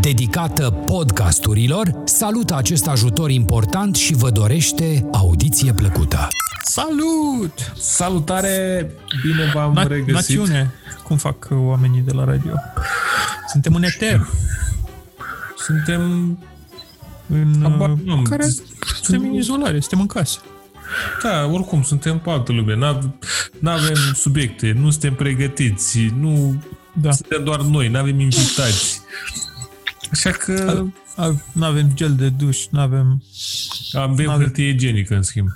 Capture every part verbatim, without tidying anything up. dedicată podcasturilor, salută acest ajutor important și vă dorește audiție plăcută. Salut! Salutare! Bine v-am Na- regăsit. Națiune. Cum fac oamenii de la radio? Suntem în eter. Suntem în... Abar, nu, care... Suntem în izolare, suntem în casă. Da, oricum, suntem pe altă lume. N-avem subiecte, nu suntem pregătiți, nu... Da. Suntem doar noi, n-avem invitați. Așa că... N-avem gel de duș, n-avem... Avem hârtie igienică, în schimb.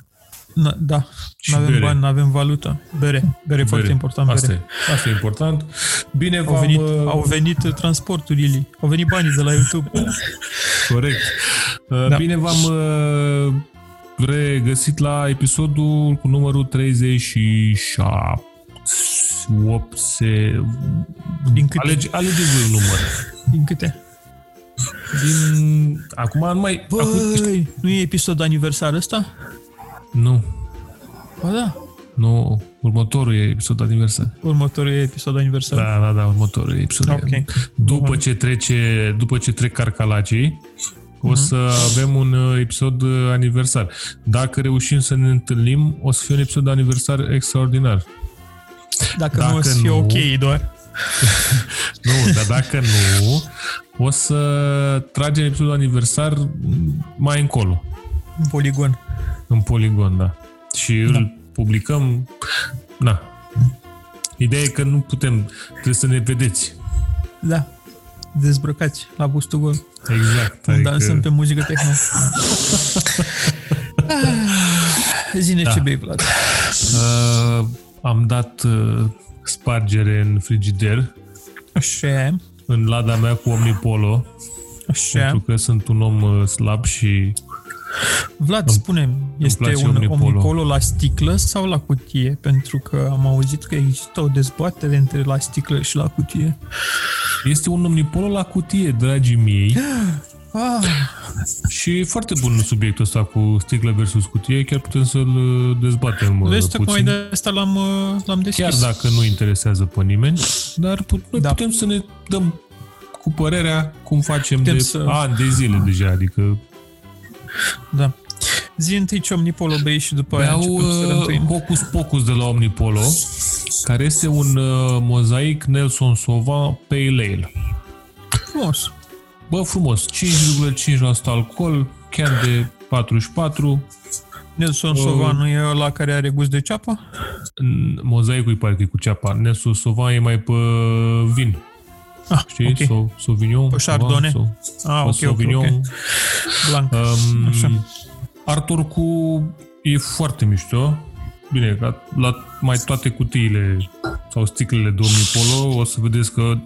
Na, da, nu avem bani, nu avem valută. Bere, bere, bere. Foarte important. Bere. Asta, e. Asta e important. Bine au, v-am... venit, au venit transporturile, au venit banii de la YouTube. Corect. Da. Bine v-am regăsit la episodul cu numărul treizeci și șapte. opt, se... Din câte? Alege, alege voi un număr. Din câte? Din... Acum nu mai... Băi, acum... nu e episod aniversar ăsta? Nu. Ba da. Nu, următorul e episod aniversar. Următorul e episod aniversar. Da, da, da, următorul e episod. Okay. După ce trece, după ce trec carcalacii, uh-huh. o să avem un episod aniversar. Dacă reușim să ne întâlnim, o să fie un episod aniversar extraordinar. Dacă, dacă nu, o să fie nu, ok doar. Nu, dar dacă nu, o să tragem episodul aniversar mai încolo. În poligon. În poligon, da. Și da. Îl publicăm. Na. Ideea e că nu putem. Trebuie să ne vedeți. Da. Dezbrăcați la Bustugol. Exact. Când adică... dansăm pe muzică tehno. Zine da. Ce bei, Vlad. Uh, am dat uh, spargere în frigider. Așa. În lada mea cu Omnipollo. Așa. Pentru că sunt un om slab și... Vlad, spune-mi, este un Omnipollo. Omnipollo la sticlă sau la cutie? Pentru că am auzit că există o dezbatere între la sticlă și la cutie. Este un Omnipollo la cutie, dragii mei. Ah. Și e foarte bun subiectul ăsta cu sticlă versus cutie, chiar putem să-l dezbatem vezi puțin. Vezi, tocmai de asta l-am, l-am deschis. Chiar dacă nu interesează pe nimeni, dar put- noi da. putem să ne dăm cu părerea cum facem putem de să... ani, de zile deja, adică da. Zi întâi ce Omnipollo bei și după aia începem să rămâim. Hocus Pocus de la Omnipollo, care este un uh, mozaic Nelson Sauvin Pale Ale. Frumos. Bă, frumos. cinci virgulă cinci la sută alcool, chiar de patruzeci și patru. Nelson Sauvin uh, nu e ăla care are gust de ceapă? Mozaicul e parcă cu ceapa. Nelson Sauvin e mai pe vin. Ah, știi? Okay. Sau Sauvignon. Chardonnay. Sau, ah, ok, Sauvignon. Okay, okay. Blanc. Um, Așa. Arthur cu e foarte mișto. Bine, la, la mai toate cutiile sau sticlele de Omnipollo o să vedeți că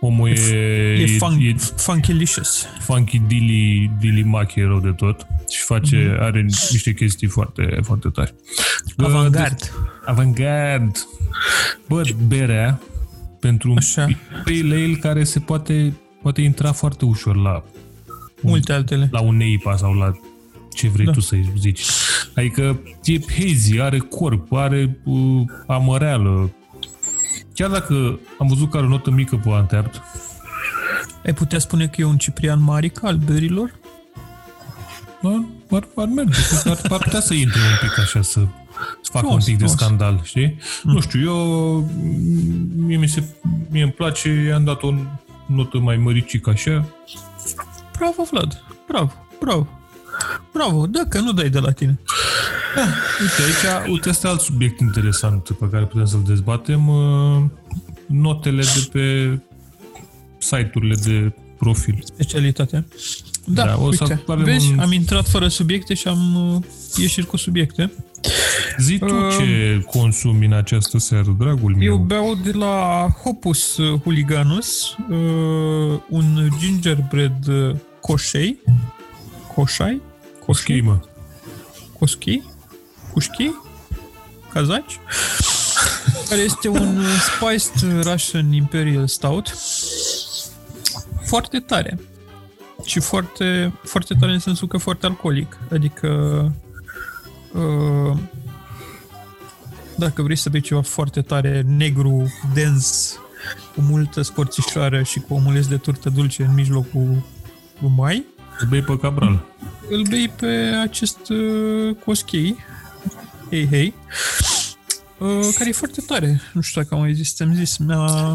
omul e... E, e, fun, e funky-licious. Funky-dilly-mac e rău de tot și face, mm-hmm. are niște chestii foarte, foarte tari. Avantgard. Avantgard. Bă, berea pentru un pale ale care se poate, poate intra foarte ușor la multe un, altele. La un neipa sau la ce vrei da. Tu să-i zici. Adică e hazy, are corp, are uh, amăreală. Chiar dacă am văzut că are o notă mică pe Untapped. Ai putea spune că e un Ciprian Maric al berilor? Da, ar, ar merge. Ar, ar putea să intre un pic așa, să... să fac un pic de scandal, știi? Mm. Nu știu, eu mie mi se mie îmi place, i-am dat o notă mai măricică așa. Bravo, Vlad. Bravo, bravo. Bravo, da, că nu dai de la tine. Da, uite, aici, uite, este alt subiect interesant pe care putem să-l dezbatem. Notele de pe site-urile de profil. Specialitatea. Da, da o uite, să vezi, un... am intrat fără subiecte și am ieșit cu subiecte. Zi tu uh, ce consumi în această seară, dragul meu. Eu beau de la Hopus Huliganus uh, un gingerbread coșei. Coșai? Coșchi, mă. Coșchi? Cușchi? Cazaci? Care este un Spiced Russian Imperial Stout. Foarte tare. Și foarte, foarte tare în sensul că foarte alcoolic. Adică uh, dacă vrei să bei ceva foarte tare, negru, dens, cu multă scorțișoară și cu omuleț de turtă dulce în mijlocul mai, îl bei pe Cabral. Îl bei pe acest uh, Coschei. Hei, hei. Uh, care e foarte tare. Nu știu dacă am mai zis, ți-am zis. Mi-a,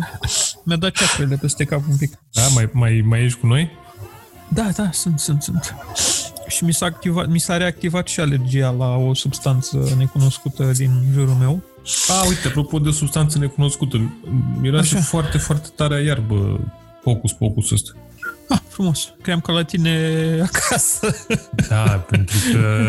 mi-a dat ceafrele peste cap un pic. Da, mai, mai, mai ești cu noi? Da, da, sunt, sunt, sunt. Și mi s-a, activat, mi s-a reactivat și alergia la o substanță necunoscută din jurul meu. Ah, uite, apropo de substanță necunoscută, miroase foarte, foarte tare iarbă Hocus Pocus ăsta. Ah, frumos. Cream că la tine acasă. Da, pentru că...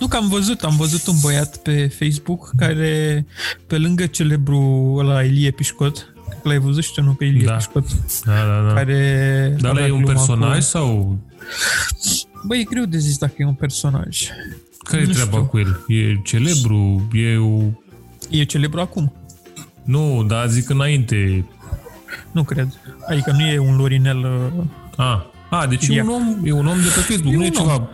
Nu, că am văzut, am văzut un băiat pe Facebook care, pe lângă celebrul ăla Ilie Pișcot, l-ai văzut și nu pe Ilie da. Pișcot? Da, da, da. Care... Dar e un personaj cu... sau... Băi, e greu de zis dacă e un personaj. Care e treaba știu. Cu el? E celebru? E o... E celebru acum. Nu, dar zic înainte... Nu cred. Adică nu e un Lorinel... Ah, ah deci e un, om, e un om de pe Facebook, e nu e ceva... Om.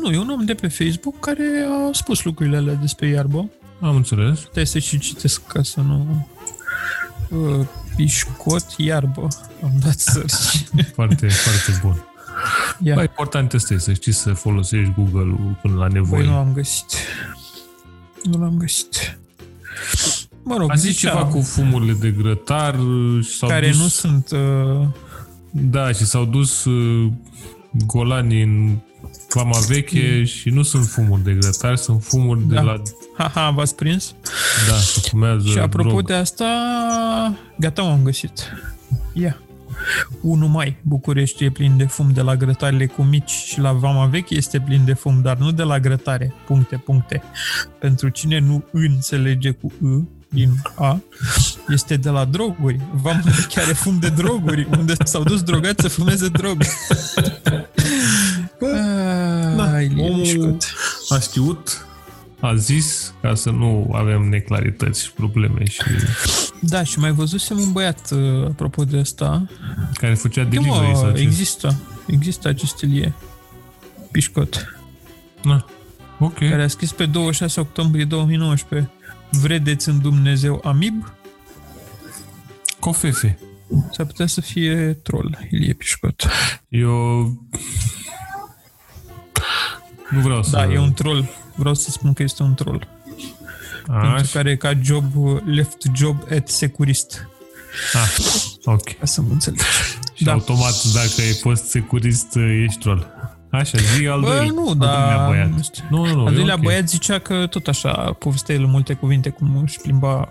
Nu, e un om de pe Facebook care a spus lucrurile alea despre iarbă. Am înțeles. Puteai să și citesc ca să nu... Uh, Pișcot, iarbă. Am dat search. Foarte, foarte bun. Ia. Mai important este să știi să folosești Google-ul până la nevoie. Păi nu am găsit. Nu l-am găsit. Mă rog, a zis ceva cu fumurile de grătar și s-au care dus... nu sunt... Uh... Da, și s-au dus uh, golanii în Clama Veche mm. și nu sunt fumuri de grătar, sunt fumuri da. De la... Haha, v-ați prins? Da, se fumează. Și apropo drog. De asta, gata, m-am găsit. Ia. unu mai, București e plin de fum de la grătarele cu mici și la Vama Veche este plin de fum, dar nu de la grătare. Puncte, puncte. Pentru cine nu înțelege cu I... din A, este de la droguri. V-am chiar fum de droguri, unde s-au dus drogați să fumeze droguri. Omul a știut, a zis, ca să nu avem neclarități și probleme. Și... Da, și mai văzusem un băiat, apropo de asta, care făcea delivery. Mă, există, există acest Ilie Pișcot. Na, okay. Care a scris pe douăzeci și șase octombrie două mii nouăsprezece Vredeți în Dumnezeu amib? Cofefe. S-ar putea să fie troll, Ilie Pișcot. Eu... Nu vreau să... Da, e un troll. Vreau să spun că este un troll. Aș... Pentru care ca job, left job at securist. Ah, ok. Ca să mă înțeleg. Și da. Automat, dacă ai fost securist, ești troll. Așa, zi al doilea, nu, al doilea băiat. Nu, nu, al doilea okay. băiat zicea că tot așa povestea el în multe cuvinte cum își plimba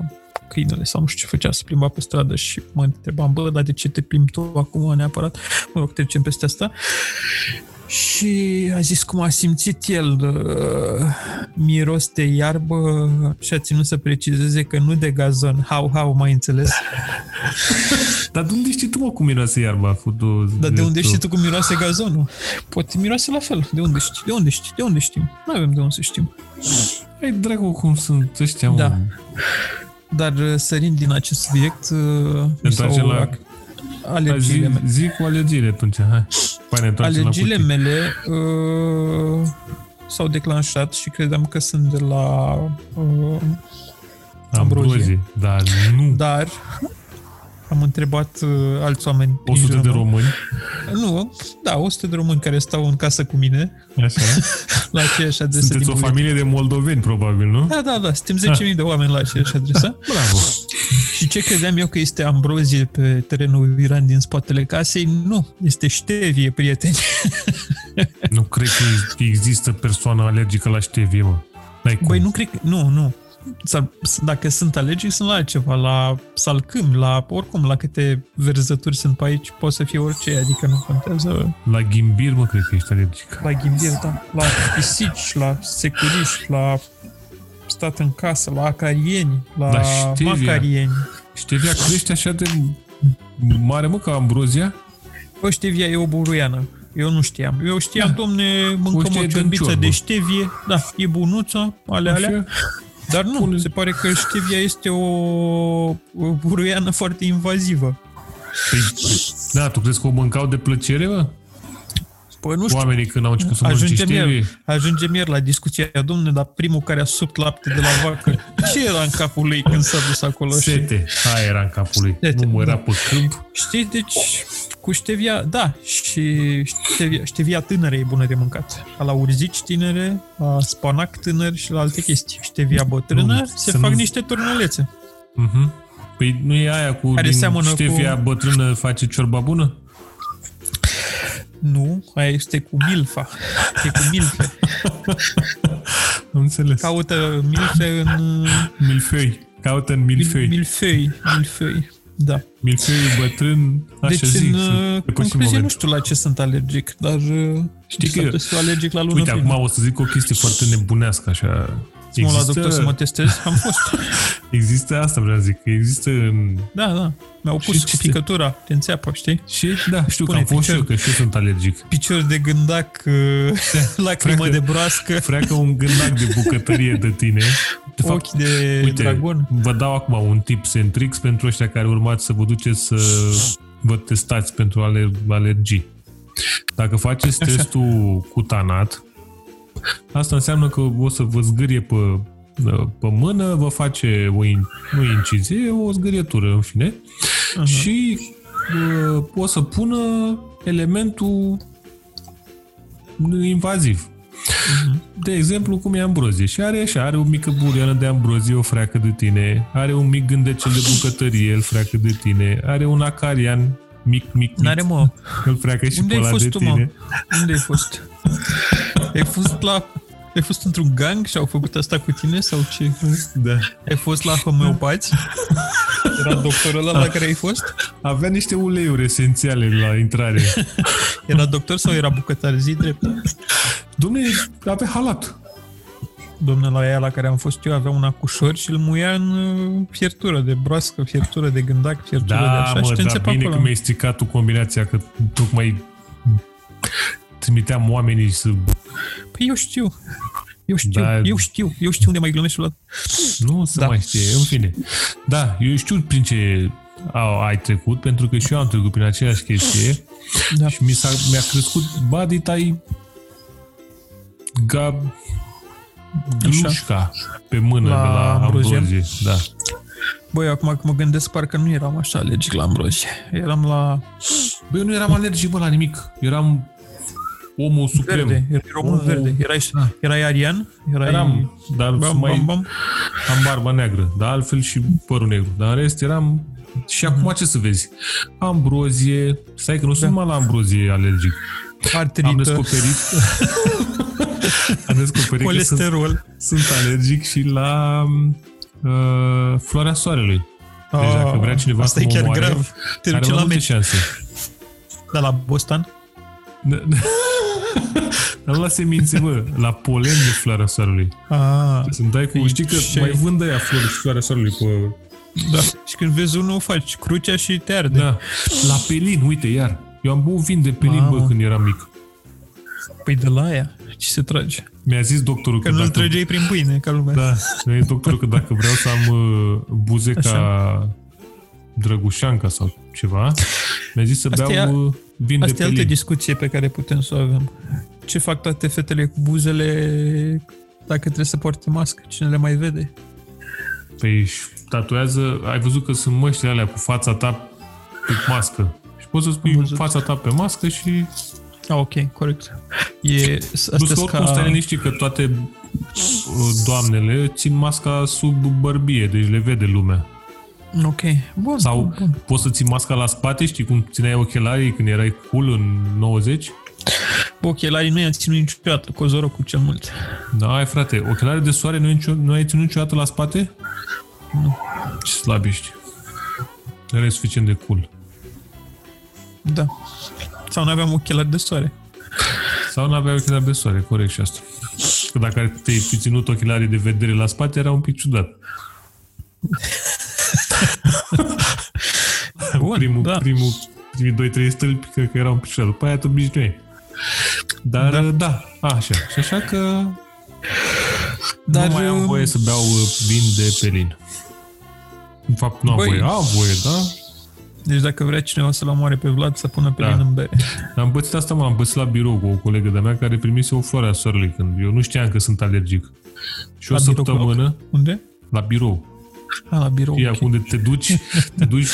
câinele sau nu știu ce făcea, se plimba pe stradă și mă întrebam, bă, dar de ce te plimbi tu acum neapărat? Mă rog, trecem peste asta. Și a zis cum a simțit el uh, miros de iarbă și a ținut să precizeze că nu de gazon. How, how, mai înțeles? Dar de unde știi tu, mă, cum miroase iarba? Futu, Dar de unde tu? Știi tu cum miroase gazonul? Poate miroase la fel. De unde știi? De unde știi? De unde știm? Nu avem de unde să știm. Hai, dracu, cum sunt ăștia, mă. Da. Dar sărind din acest subiect... Uh, sau... la... Alergiile mele. Zic cu alergiile atunci, hai. Pane, alergiile mele uh, s-au declanșat și credeam că sunt de la uh, Ambrozie. Ambrozie. Dar nu. Dar am întrebat uh, alți oameni. o sută de români? Nu, da, o sută de români care stau în casă cu mine. Așa. La aceeași adresă. Sunteți o familie de moldoveni, probabil, nu? Da, da, da. Suntem zece mii ah. de oameni la aceeași adresă. Bravo. Și ce credeam eu că este ambrozie pe terenul viran din spatele casei? Nu, este ștevie, prieteni. Nu cred că există persoană alergică la ștevie, mă. N-ai Băi, cum. nu cred că... Nu, nu. Dacă sunt alergic, sunt la altceva, la salcâm, la oricum, la câte verzături sunt pe aici, poate să fie orice, adică nu contează. La ghimbir, mă, cred că ești alergic. La ghimbir, da. La pisici, la securiști, la... stat în casă, la acarieni, la da, ștevia. Macarieni. Ștevia crește așa de mare, mă, ca ambrozia? Bă, ștevia e o buruiană. Eu nu știam. Eu știam, da. domne, mâncăm o ciorbiță de ștevie. Da, e bunuță, alea, așa. alea. Dar nu, Pune. se pare că ștevia este o, o buruiană foarte invazivă. Păi, da, tu crezi că o mâncau de plăcere, bă? Păi nu știu. Oamenii când au început să mănânce ștevie. Ajungem ieri la discuția, domne, dar primul care a supt lapte de la vacă, ce era în capul lui când s-a dus acolo? Sete, și... aia era în capul lui, Sete. nu mă era da. pe câmp. Știi, deci, cu ștevia, da, și ștevia, ștevia tânără e bună de mâncat. La urzici tinere, la spanac tânăr și la alte chestii. Ștevia bătrână, nu, se fac nu... niște turnulețe. Mhm. Uh-huh. Păi nu e aia cu ștevia cu... bătrână face ciorba bună? Nu, aia este cu milfa. E cu milfe. Am înțeles. Caută milfe în... Milfei. Caută în milfei. Milfei, milfei, da. Milfei bătrân, așa deci, zic. Deci, concluzie, nu știu la ce sunt alergic, dar știi că sunt alergic la lună. Uite, primă. Acum o să zic o chestie foarte nebunească, așa... Există... Mă la doctor să mă testez, am fost. Există asta, vreau să zic, există... Da, da, mi-au pus și picătura, te înțeapă, știi? Și, da, știu Spune, că am fost picior, eu, că și eu sunt alergic. Picior de gândac, lacrimă freacă, de broască. Freacă un gândac de bucătărie de tine. De fapt, ochi de uite, dragon. Vă dau acum un tips and tricks pentru ăștia care urmați să vă duceți să vă testați pentru aler- alergii. Dacă faceți Așa. testul cutanat, asta înseamnă că o să vă zgârie pe, pe mână, vă face o, in, o incizie, o zgârietură, în fine, Aha. și uh, o să pună elementul invaziv. Uh-huh. De exemplu, cum e ambrozie. Și are așa, are o mică buriană de ambrozie, o freacă de tine, are un mic gândecel de bucătărie, îl freacă de tine, are un acarian mic, mic, mic, N-are, mă. îl freacă și pe ăla de tine. Unde ai fost tu, mă? Unde ai fost? Ai fost la... Ai fost într-un gang și au făcut asta cu tine sau ce? Da. Ai fost la homeopați? Era doctorul ăla la care ai fost? Avea niște uleiuri esențiale la intrare. Era doctor sau era bucătar? Zi drept. Dom'le, avea halat. Dom'le, la ea la care am fost eu avea un acușor și îl muia în fiertură de broască, fiertură de gândac, fiertură da, de așa mă, și te înțepe acolo. Da, mă, bine că mi-ai stricat tu combinația, că tocmai... trimiteam oamenii să... Păi eu știu, eu știu, da. eu știu, eu știu unde mai glumești ăla. Nu să da. mai știe, în fine. Da, eu știu prin ce ai trecut, pentru că și eu am trecut prin aceeași chestie da. și mi s-a, mi-a crescut baditai ga... glușca pe mână la, la ambrozie. ambrozie. Da. Băi, acum că mă gândesc, parcă nu eram așa alergic la ambrozie. Eram la... Băi, eu nu eram alergic, bă, la nimic. Eram... Omul suprem. Verde, erai român Omul... verde. Erai, erai arian? Erai... Eram, dar bam, mai... Bam, bam. Am barba neagră, dar altfel și părul negru. Dar în rest eram... Și acum mm-hmm. ce să vezi? Ambrozie... Stai că nu da. sunt numai la ambrozie alergic. Artrită. Am descoperit... Am descoperit Colesterol. că sunt, sunt alergic și la uh, floarea soarelui. Deci ah, dacă vrea cineva să mă omoare, grav. Te are mai multe șanse. Dar la Boston? Dar nu la semințe, bă, la polen de floarea soarelui. Ah, să-mi dai cu... Știi că ce? mai vând aia flori și floarea soarelui pe... Da. Și când vezi unul, o faci crucea și te arde. Da. La pelin, uite, iar. Eu am băut vin de pelin, Mamă. bă, când eram mic. Păi de la aia, ce se trage? Mi-a zis doctorul că... Că nu-l dacă... trăgeai prin pâine, ca lumea. Da, mi-a zis doctorul că dacă vreau să am uh, buze Așa. ca Drăgușanca sau ceva, mi-a zis să Asta beau... Ea... Vin Asta e altă discuție pe care putem să o avem. Ce fac toate fetele cu buzele dacă trebuie să poarte mască? Cine le mai vede? Păi își tatuează... Ai văzut că sunt măștile alea cu fața ta pe mască. Și poți să spui fața ta pe mască și... Ah, ok, corect. E... Plus că oricum stai liniștit că toate doamnele țin masca sub bărbie, deci le vede lumea. Ok, bun. Sau bun, bun. poți să ții masca la spate, știi cum țineai ochelarii când erai cool în nouăzeci? Bă, ochelarii nu i-am ținut niciodată, cu zorocul cel mult. Da, ai frate, ochelarii de soare nu, nicio, nu ai ținut niciodată la spate? Nu. Ce slab ești. Erai suficient de cool. Da. Sau nu aveam ochelari de soare. Sau nu aveam ochelari de soare, corect și asta. Că dacă te-ai fi ținut ochelarii de vedere la spate, era un pic ciudat. Bun, primul, da. primul, primii doi trei stâlpi, cred că erau un pic ciudat. După aia te obișnuiei. Dar, da, da. așa. Și așa că... Dar nu mai am voie să beau vin de pelin. În fapt, nu am Băi. voie. Am voie, da? Deci dacă vrea cineva să-l omoare pe Vlad, să pună pelin da. în bere. Am bățit asta, m-am bățit la birou cu o colegă de-a mea care primise o floare a soarelui când eu nu știam că sunt alergic. Și la o săptămână... Unde? La birou. A, la birou. Ia okay. unde te duci, te duci,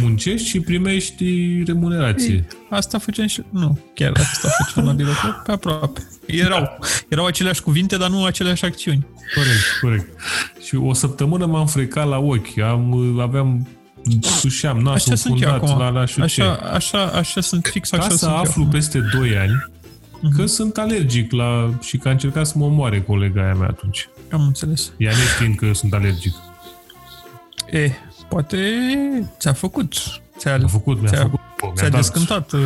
muncești și primești remunerație. Ei, asta făceam și... Nu, chiar asta făceam la birou. Pe aproape. Erau, da. erau aceleași cuvinte, dar nu aceleași acțiuni. Corect, corect. Și o săptămână m-am frecat la ochi. Am, aveam... Sușeam nasul fundat la la șuce. Așa, așa, așa sunt fix, așa sunt Ca să aflu eu. peste doi ani că mm-hmm. sunt alergic la... și că a încercat să mă omoare colega aia mea atunci. Am înțeles. Ea neștiind că sunt alergic. E, poate ți-a făcut. Ți-a, mi-a făcut, mi-a ți-a, făcut. Mi-a ți-a descântat uh,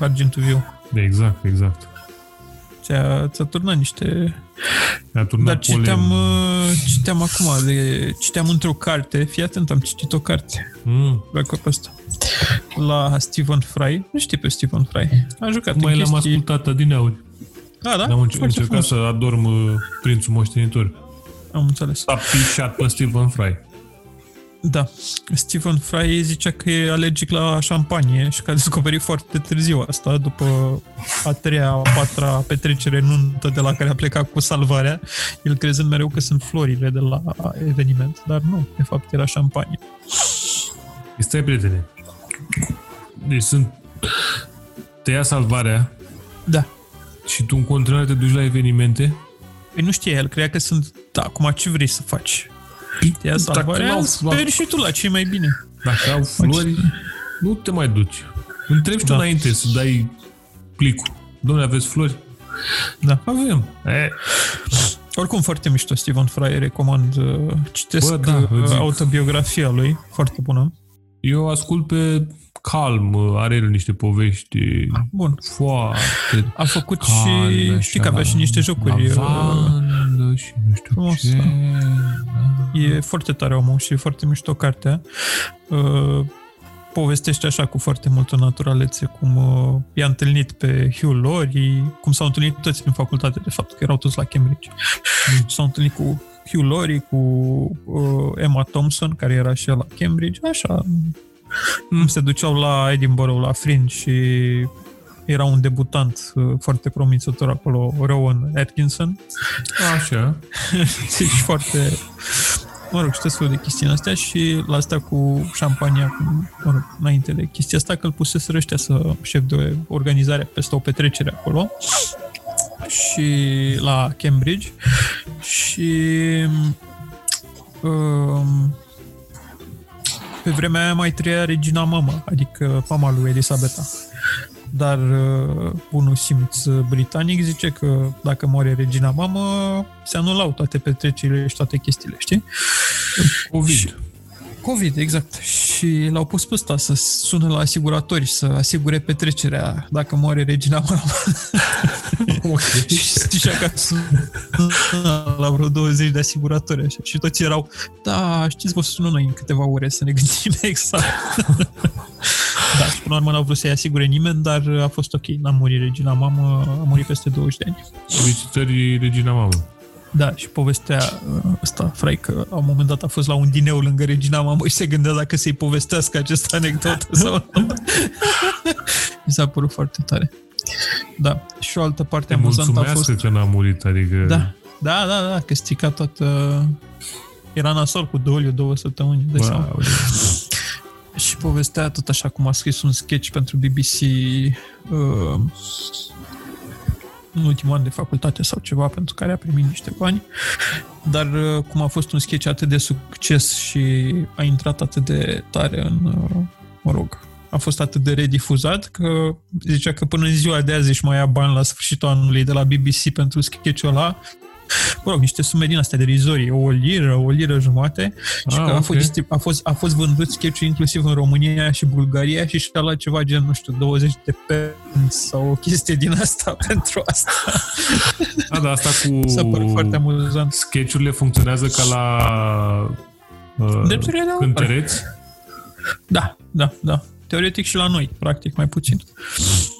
argintul viu. Exact, exact. Ți-a, ți-a turnat niște... Dar citeam, citeam acum, de, citeam într-o carte, fii atent, am citit o carte mm. asta. la Stephen Fry, nu știi pe Stephen Fry, am jucat Mai în chestii. Mai l-am ascultat adineauri. A, da? Am încercat frumos. să adorm prințul moștenitor. Am înțeles. S-a pișat pe Stephen Fry. Da, Stephen Fry zicea că e alergic la șampanie și că a descoperit foarte târziu asta, după a treia, a patra petrecere nuntă de la care a plecat cu salvarea, el crezând mereu că sunt florile de la eveniment, dar nu, de fapt era șampanie. Stai, prietene, deci sunt... te ia salvarea da. și tu în continuare te duci la evenimente? Păi nu știe el, credea că sunt... Da, acum ce vrei să faci? Te ia salvarea, speri și tu la ce mai bine. Dacă au flori, nu te mai duci. Întrebi tu da. înainte să dai plicul. Dom'le, aveți flori? Da. Avem. E. Oricum, foarte mișto, Stephen Fry, recomand. Citesc Bă, da, autobiografia lui, foarte bună. Eu ascult pe calm, are el niște povești Bun. foarte... A făcut calm, și, așa, știi că avea și niște jocuri. Lavandă și nu știu frumos, ce... E foarte tare omul și e foarte mișto cartea. Povestește așa cu foarte multă naturalețe cum i-a întâlnit pe Hugh Laurie, cum s-au întâlnit toți în facultate, de fapt, că erau toți la Cambridge. S-au întâlnit cu Hugh Laurie, cu Emma Thompson, care era și ea la Cambridge, așa... Mm. Se duceau la Edinburgh, la Fringe și era un debutant foarte promițător acolo, Rowan Atkinson. Așa. Și foarte... Mă rog, știți de chestia asta și la asta cu șampania, mă rog, înainte de chestia asta, că îl puseseră ăștia să șef de organizare peste o petrecere acolo și la Cambridge și... Um, pe vremea aia mai trăia Regina Mama, adică mama lui Elisabeta. Dar bunul simț britanic zice că dacă moare Regina Mama, se anulau toate petrecerile și toate chestiile, știi? COVID. Și, COVID, exact. Și l-au pus pe ăsta să sună la asiguratori să asigure petrecerea dacă moare Regina Mama. Okay. Și știa că sună la vreo douăzeci de asiguratori așa. Și toți erau, da, știți, vă sună noi în câteva ore să ne gândim exact. Da, și până la urmă n-au vrut să-i asigure nimeni, dar a fost ok, n-a murit Regina Mamă, a murit peste douăzeci de ani. Felicitări Regina Mamă. Da, și povestea asta, Frai, că la un moment dat a fost la un dineu lângă Regina Mamă și se gândea dacă să-i povestească această anecdotă sau nu. Mi s-a părut foarte tare. Da, și o altă parte amuzantă a fost... Mulțumească că n-a murit, adică... Da, da, da, da că strica toată... Era nasol cu doliu două săptămâni, de seama. Și povestea tot așa cum a scris un sketch pentru B B C uh, în ultimul an de facultate sau ceva, pentru care a primit niște bani, dar uh, cum a fost un sketch atât de succes și a intrat atât de tare în, uh, mă rog, a fost atât de redifuzat că zicea că până în ziua de azi își mai ia bani la sfârșitul anului de la B B C pentru sketch-ul ăla mă rog, niște sume din astea de rizorii, o liră, o liră jumate, ah, și că okay. a, fost, a, fost, a fost vândut sketch-ul inclusiv în România și Bulgaria și și-a luat ceva gen, nu știu, douăzeci de penți sau o chestie din asta pentru asta. A, da, asta cu... S-a părut foarte amuzant. Sketch-urile funcționează ca la uh, cântăreți? Da, da, da. Teoretic și la noi, practic mai puțin.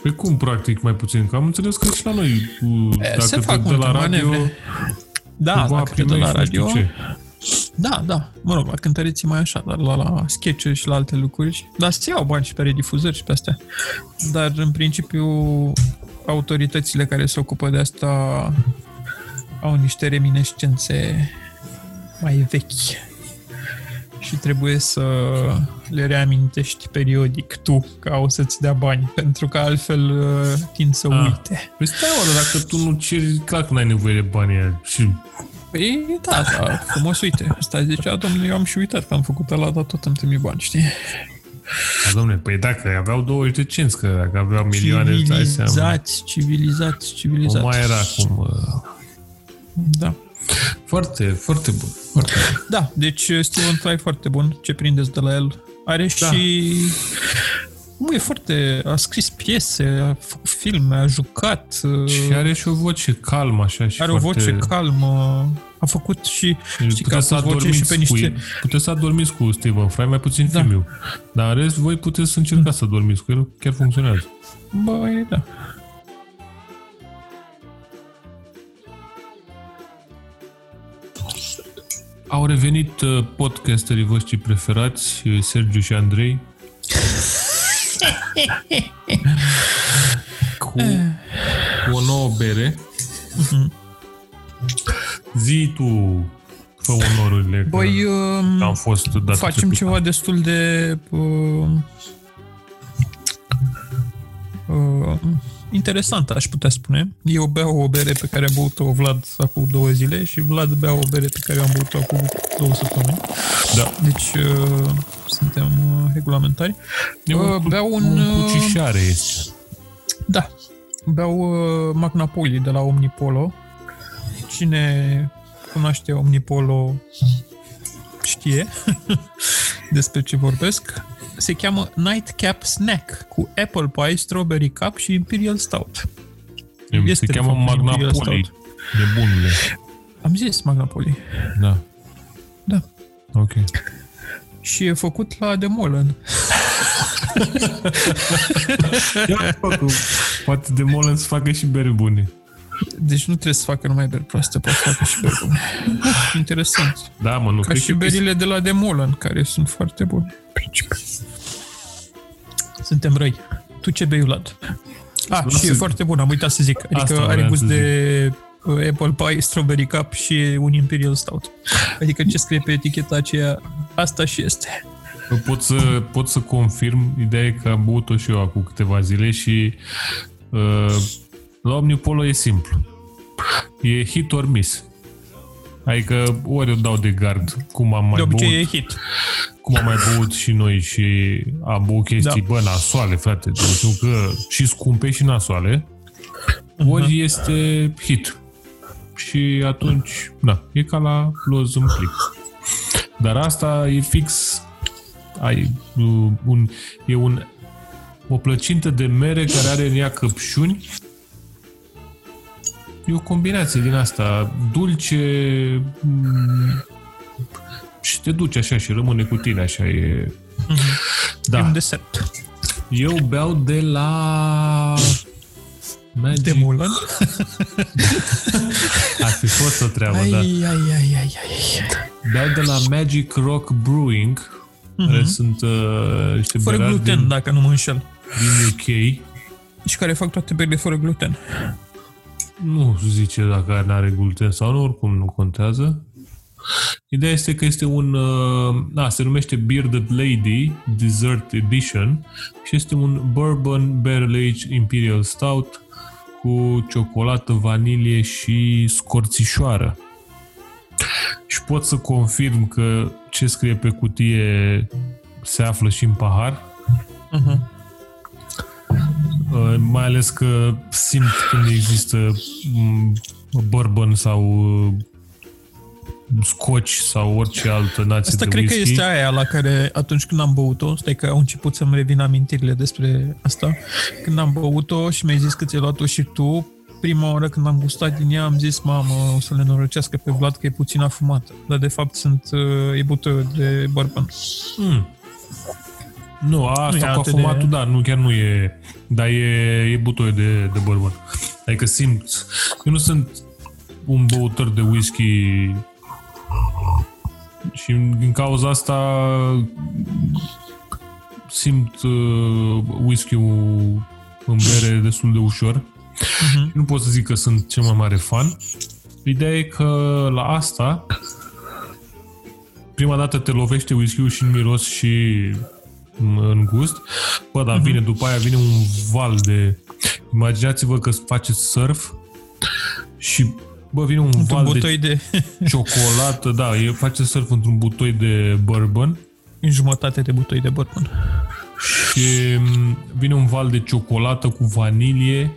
Păi cum practic mai puțin? Că am înțeles că și la noi. Dacă se fac de la radio... Da, dacă te dă la radio... Da, da. Mă rog, la cântăreții mai așa, dar la, la sketch-uri și la alte lucruri. Dar se iau bani și pe redifuzări și pe astea. Dar, în principiu, autoritățile care se ocupă de asta au niște reminiscențe mai vechi. Și trebuie să le reamintești periodic tu că o să-ți dea bani, pentru că altfel tind să A. uite. Păi stai oră, dacă tu nu ceri, clar că n-ai nevoie de bani. Și... Păi da, da, frumos uite. Stai zicea, domnule, eu am și uitat că am făcut ăla, dar tot îmi trimit bani, știi? Da, domnule, păi dacă aveau douăzeci de cenți, că dacă aveau milioane... Civilizați, civilizați, civilizați. Nu mai era cum... Da. Foarte, foarte bun. Foarte. Da, deci Stephen Fry foarte bun, ce prindeți de la el. Are da. și... Mă, e foarte... A scris piese, a făcut filme, a jucat. Și are și o voce calmă, așa. Și are foarte... o voce calmă. A făcut și... Știi că a fost voce și pe niște... Cu, puteți să adormiți cu Stephen Fry, mai puțin da. filmiu. Dar în rest, voi puteți să încercați să adormiți cu el, chiar funcționează. Băi, da. Au revenit podcasterii voștri preferați, Sergiu și Andrei, cu, cu o nouă bere. Zi tu, fă onorurile. Băi, că am fost facem trecută. ceva destul de uh, uh, interesant, aș putea spune. Eu beau o bere pe care am băut-o Vlad acum două zile și Vlad bea o bere pe care am băut-o acum două săptămâni. Da. Deci uh, suntem regulamentari. Eu uh, beau un... un cucișare este. Da. Beau uh, Magna Poli de la Omnipollo. Cine cunoaște Omnipollo știe despre ce vorbesc. Se cheamă Nightcap Snack cu apple pie, strawberry cup și imperial stout. Este se cheamă Magna Poli. De bunule. Am zis Magna Poli. Da. Da. Ok. Și e făcut la De Molen. Poate De Molen să facă și bere bune. Deci nu trebuie să facă numai beri proaste, poate să facă și beri bune. Interesant. Da, mă, nu. Ca și berile de la De Molen, care sunt foarte bune. Suntem răi. Tu ce bei, Vlad? Ah, și e foarte bun, am uitat să zic. Adică asta are gust de apple pie, strawberry cup și un imperial stout. Adică ce scrie pe eticheta aceea, asta și este. Pot să, pot să confirm, ideea e că am băut-o și eu acum câteva zile și uh, la Omnipollo e simplu. E hit or miss. Adică ori o dau de gard, cum am mai băut. De obicei băut, e hit. Cum am mai băut și noi și am băut chestii, da. bă, nasoale, frate. Deci că și scumpe și nasoale. Ori uh-huh. este hit. Și atunci, da, e ca la los în plic. Dar asta e fix, ai, un, e un, o plăcintă de mere care are în ea căpșuni. E o combinație din asta, dulce și te duci așa și rămâne cu tine, așa e... Mm-hmm. Da. E un desert. Eu beau de la... Magic... De Molen? Ar fi fost o treabă, ai, da. Ai, ai, ai, ai. Beau de la Magic Rock Brewing, mm-hmm. care sunt uh, niște fără gluten, din, dacă nu mă înșel. Din U K. Și care fac toate berile fără gluten. Nu zice dacă n-are gluten sau nu, oricum nu contează. Ideea este că este un... Da, se numește Bearded Lady Dessert Edition și este un Bourbon Barrel Aged Imperial Stout cu ciocolată, vanilie și scorțișoară. Și pot să confirm că ce scrie pe cutie se află și în pahar. Uh-huh. Mai ales că simt când există bourbon sau scotch sau orice altă nație asta de whisky. Asta cred că este aia la care atunci când am băut-o, stai că au început să-mi revin amintirile despre asta, când am băut-o și mi-ai zis că ți-ai luat-o și tu, prima oară când am gustat din ea am zis, mamă, o să le norocească pe Vlad că e puțin afumată, dar de fapt sunt, e bută de bourbon. Mm. Nu, asta nu cu afumatul, de... da, nu, chiar nu e, dar e, e butoi de, de bourbon. Adică simți, eu nu sunt un băutor de whisky și din cauza asta simt uh, whisky-ul în bere destul de ușor. Uh-huh. Nu pot să zic că sunt cel mai mare fan. Ideea e că la asta prima dată te lovește whisky-ul și în miros și în gust. Bă, dar vine, după aia vine un val de... Imaginați-vă că faceți surf și, bă, vine un într-un val de, de ciocolată. Da, faceți surf într-un butoi de bourbon. În jumătate de butoi de bourbon. Și vine un val de ciocolată cu vanilie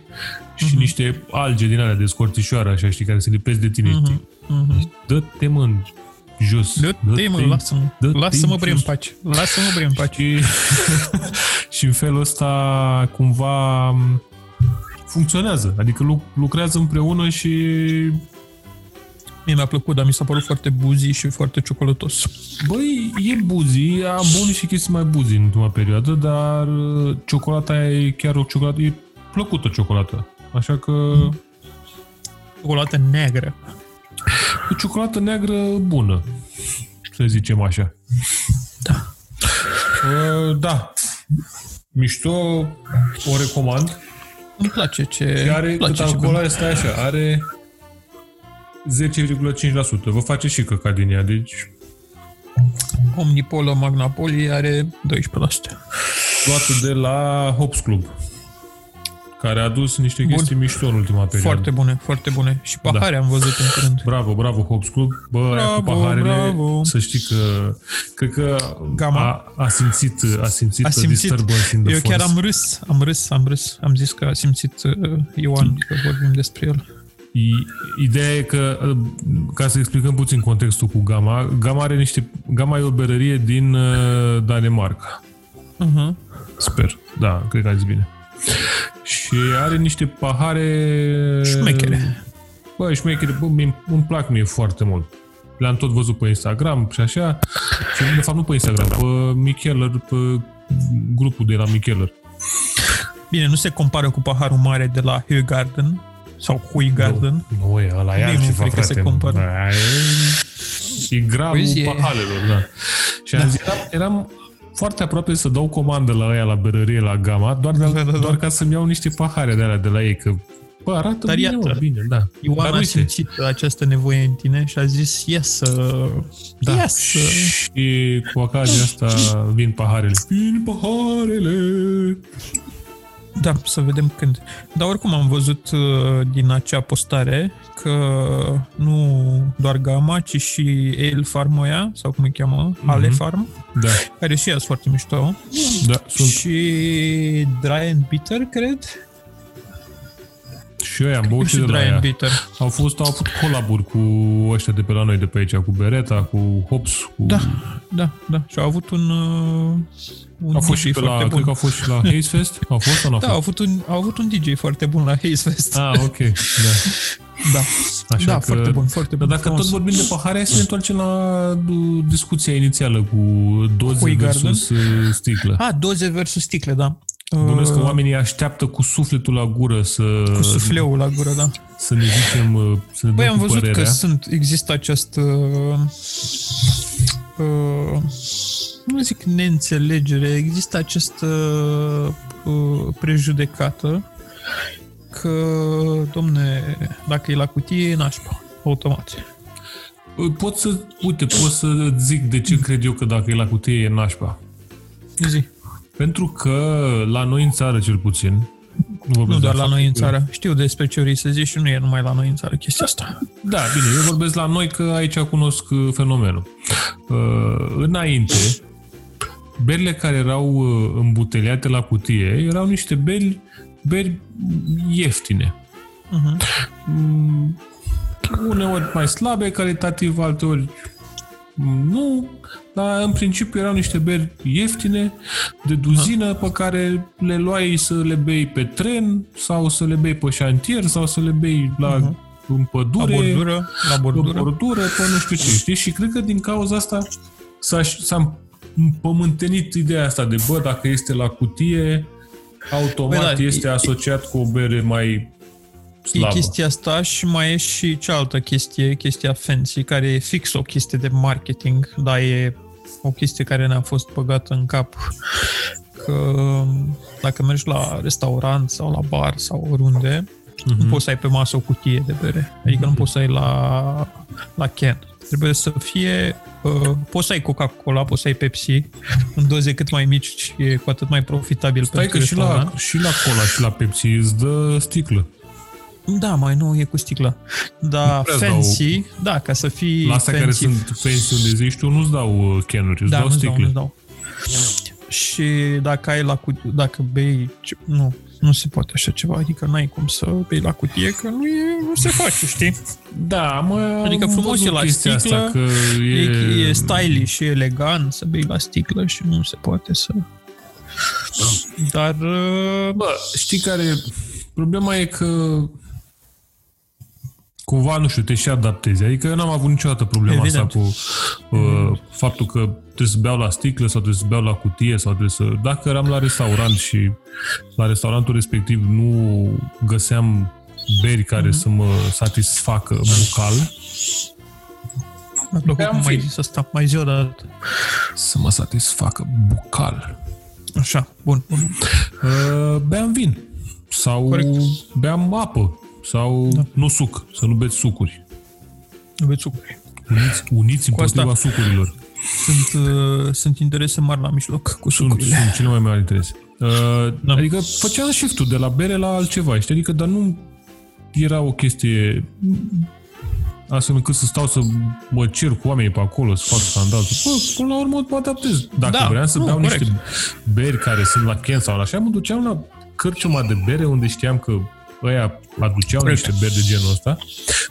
și uh-huh. niște alge din alea de scorțișoară, așa, știi, care se lipesc de tine. Uh-huh. Uh-huh. Dă-te mânt. Jos. Dă-te, mă, lasă-mă. Lasă-mă bre în pace. Lasă-mă bre în pace. Și în felul ăsta cumva funcționează. Adică lucrează împreună și... Mie mi-a plăcut, dar mi s-a părut foarte buzi și foarte ciocolatos. Băi, e buzi. Am bun și chestii mai buzi în ultima perioadă, dar ciocolata e chiar o ciocolată. E plăcută ciocolata. Așa că... Mm. Ciocolată neagră. O ciocolată neagră bună, să zicem așa. Da. Uh, da. Mișto, o recomand. Îmi place ce... Și are, cât alcool are, stai așa, are zece virgulă cinci la sută. Vă face și căca din ea, deci... Omnipollo Magnapoli are doisprezece la sută. Luată de la Hops Club, care a adus niște chestii Bun. mișto în ultima perioadă. Foarte bune, foarte bune. Și pahare da. am văzut în curând. Bravo, bravo, Hops Club. Bă, bravo, cu paharele, bravo. Să știi că cred că a, a simțit a simțit, a simțit. disturbance in the Eu force. Chiar am râs, am râs, am râs. Am zis că a simțit Ioan că vorbim despre el. Ideea e că, ca să explicăm puțin contextul cu Gamma, Gamma are niște, Gamma e o berărie din Danemarca. Uh-huh. Sper, da, cred că a zis bine. Și are niște pahare șmechere. Bă, șmechere, bă, îmi plac mie foarte mult. Le-am tot văzut pe Instagram și așa. Și de fapt nu pe Instagram, pe Micheller, pe grupul de la Micheller. Bine, nu se compară cu paharul mare de la Hugh Garden sau Hugh Garden. Nu, nu e ăla, e altceva, frate. Se compară. E, e gramul paharelor, da. Și da. Zis, eram, eram foarte aproape să dau comandă la aia, la berărie, la Gamma, doar, de, da, da, da. doar ca să-mi iau niște pahare de alea de la ei, că bă, arată Dar bine, iată, mă, bine, da. Ioan a simțit această nevoie în tine și a zis, ia să... Da. Ia să... Și cu ocazia asta vin paharele. Vin paharele! Da, să vedem când. Dar oricum am văzut din acea postare că nu doar Gamma, ci și Ale Farm aia, sau cum îi cheamă, mm-hmm. Ale Farm, da. Care și ea sunt foarte mișto. Da, sunt. Și Dry and Bitter, cred. Și eu am băut și de la aia. Au fost, au avut colaburi cu ăștia de pe la noi, de pe aici, cu Beretta, cu Hops, cu... Da, da, da. Și au avut un... un au fost și pe la, bun. Cred că au fost și la Haze Fest? Au fost sau n-au da, fost? Au avut, un, au avut un D J foarte bun la Haze Fest. Ah, ok, da. Da, Așa da că, foarte bun, foarte bun. Dar dacă frumos. Tot vorbim de pahare, hai să ne întoarcem la discuția inițială cu doze Hoi versus Garden. Sticlă. Ah, doze versus sticle, da. Bănuiesc că oamenii așteaptă cu sufletul la gură să... Cu sufleul la gură, da. Să ne zicem, să ne Băi, am văzut părerea. Că sunt, există această... Uh, nu zic neînțelegere, există această uh, prejudecată că, domne, dacă e la cutie, e nașpa, automat. Pot să, uite, pot să zic de ce cred eu că dacă e la cutie, e nașpa. Zi. Pentru că la noi în țară, cel puțin... Nu, nu doar la noi în țară. Știu despre ce vrei să zici și nu e numai la noi în țară chestia asta. Da, bine, eu vorbesc la noi că aici cunosc fenomenul. Înainte, berile care erau îmbuteliate la cutie erau niște beri, beri ieftine. Uh-huh. uneori mai slabe calitativ, alteori nu, dar în principiu erau niște beri ieftine, de duzină, pe care le luai să le bei pe tren sau să le bei pe șantier sau să le bei la uh-huh. în pădure, la bordură, la bordură. Pe bordură, pe nu știu ce, știi? Și cred că din cauza asta s-a, s-a împământenit ideea asta de, bă, dacă este la cutie, automat Bă, da, este e, asociat cu o bere mai slabă. E chestia asta și mai e și cealaltă chestie, chestia fancy, care e fix o chestie de marketing, dar e o chestie care ne-a fost băgată în cap. Că dacă mergi la restaurant sau la bar sau oriunde, uh-huh. nu poți să ai pe masă o cutie de bere. Adică uh-huh. nu poți să ai la, la can. Trebuie să fie... Uh, poți să ai Coca-Cola, poți să ai Pepsi în doze cât mai mici e cu atât mai profitabil. Stai că și la, și la Cola și la Pepsi îți dă sticlă. Da, mai nu e cu sticlă. Dar fancy, dau... da, ca să fii la astea fancy. Care sunt fancy unde zici tu, nu-ți dau canuri, îți da, dau sticle. Dau, dau. Și dacă ai la cutie, dacă bei, nu, nu se poate așa ceva, adică n-ai cum să bei la cutie, că nu, e, nu se face, știi? Da, mă, adică frumos e la sticlă, asta că e... e stylish și elegant să bei la sticlă și nu se poate să... Dar... Bă, știi care... Problema e că... cumva, nu știu, te și adaptezi. Adică eu n-am avut niciodată problema Evident. asta cu uh, faptul că trebuie să beau la sticlă sau trebuie să beau la cutie sau trebuie să... Dacă eram la restaurant și la restaurantul respectiv nu găseam beri care mm-hmm. să mă satisfacă bucal, mi-a plăcut cum ai zis asta, mai zi o dată. Să mă satisfacă bucal. Așa, bun. bun. Uh, beam vin sau Corect. beam apă. Sau da. nu suc, să nu beți sucuri. Nu beți sucuri. Uniți, uniți împotriva sucurilor. Sunt, uh, sunt interese mari la mijloc cu sucurile. Sunt, sunt cele mai mari interese. Uh, da. Adică făceam shift-ul de la bere la altceva, știi? Adică, dar nu era o chestie astfel încât să stau să mă cer cu oamenii pe acolo, să fac standardul. Până la urmă mă adaptez. Dacă da, vreau să nu, beau corect. niște beri care sunt la Ken sau așa, mă duceam la cărciuma de bere unde știam că ăia aduceau niște beri de genul ăsta.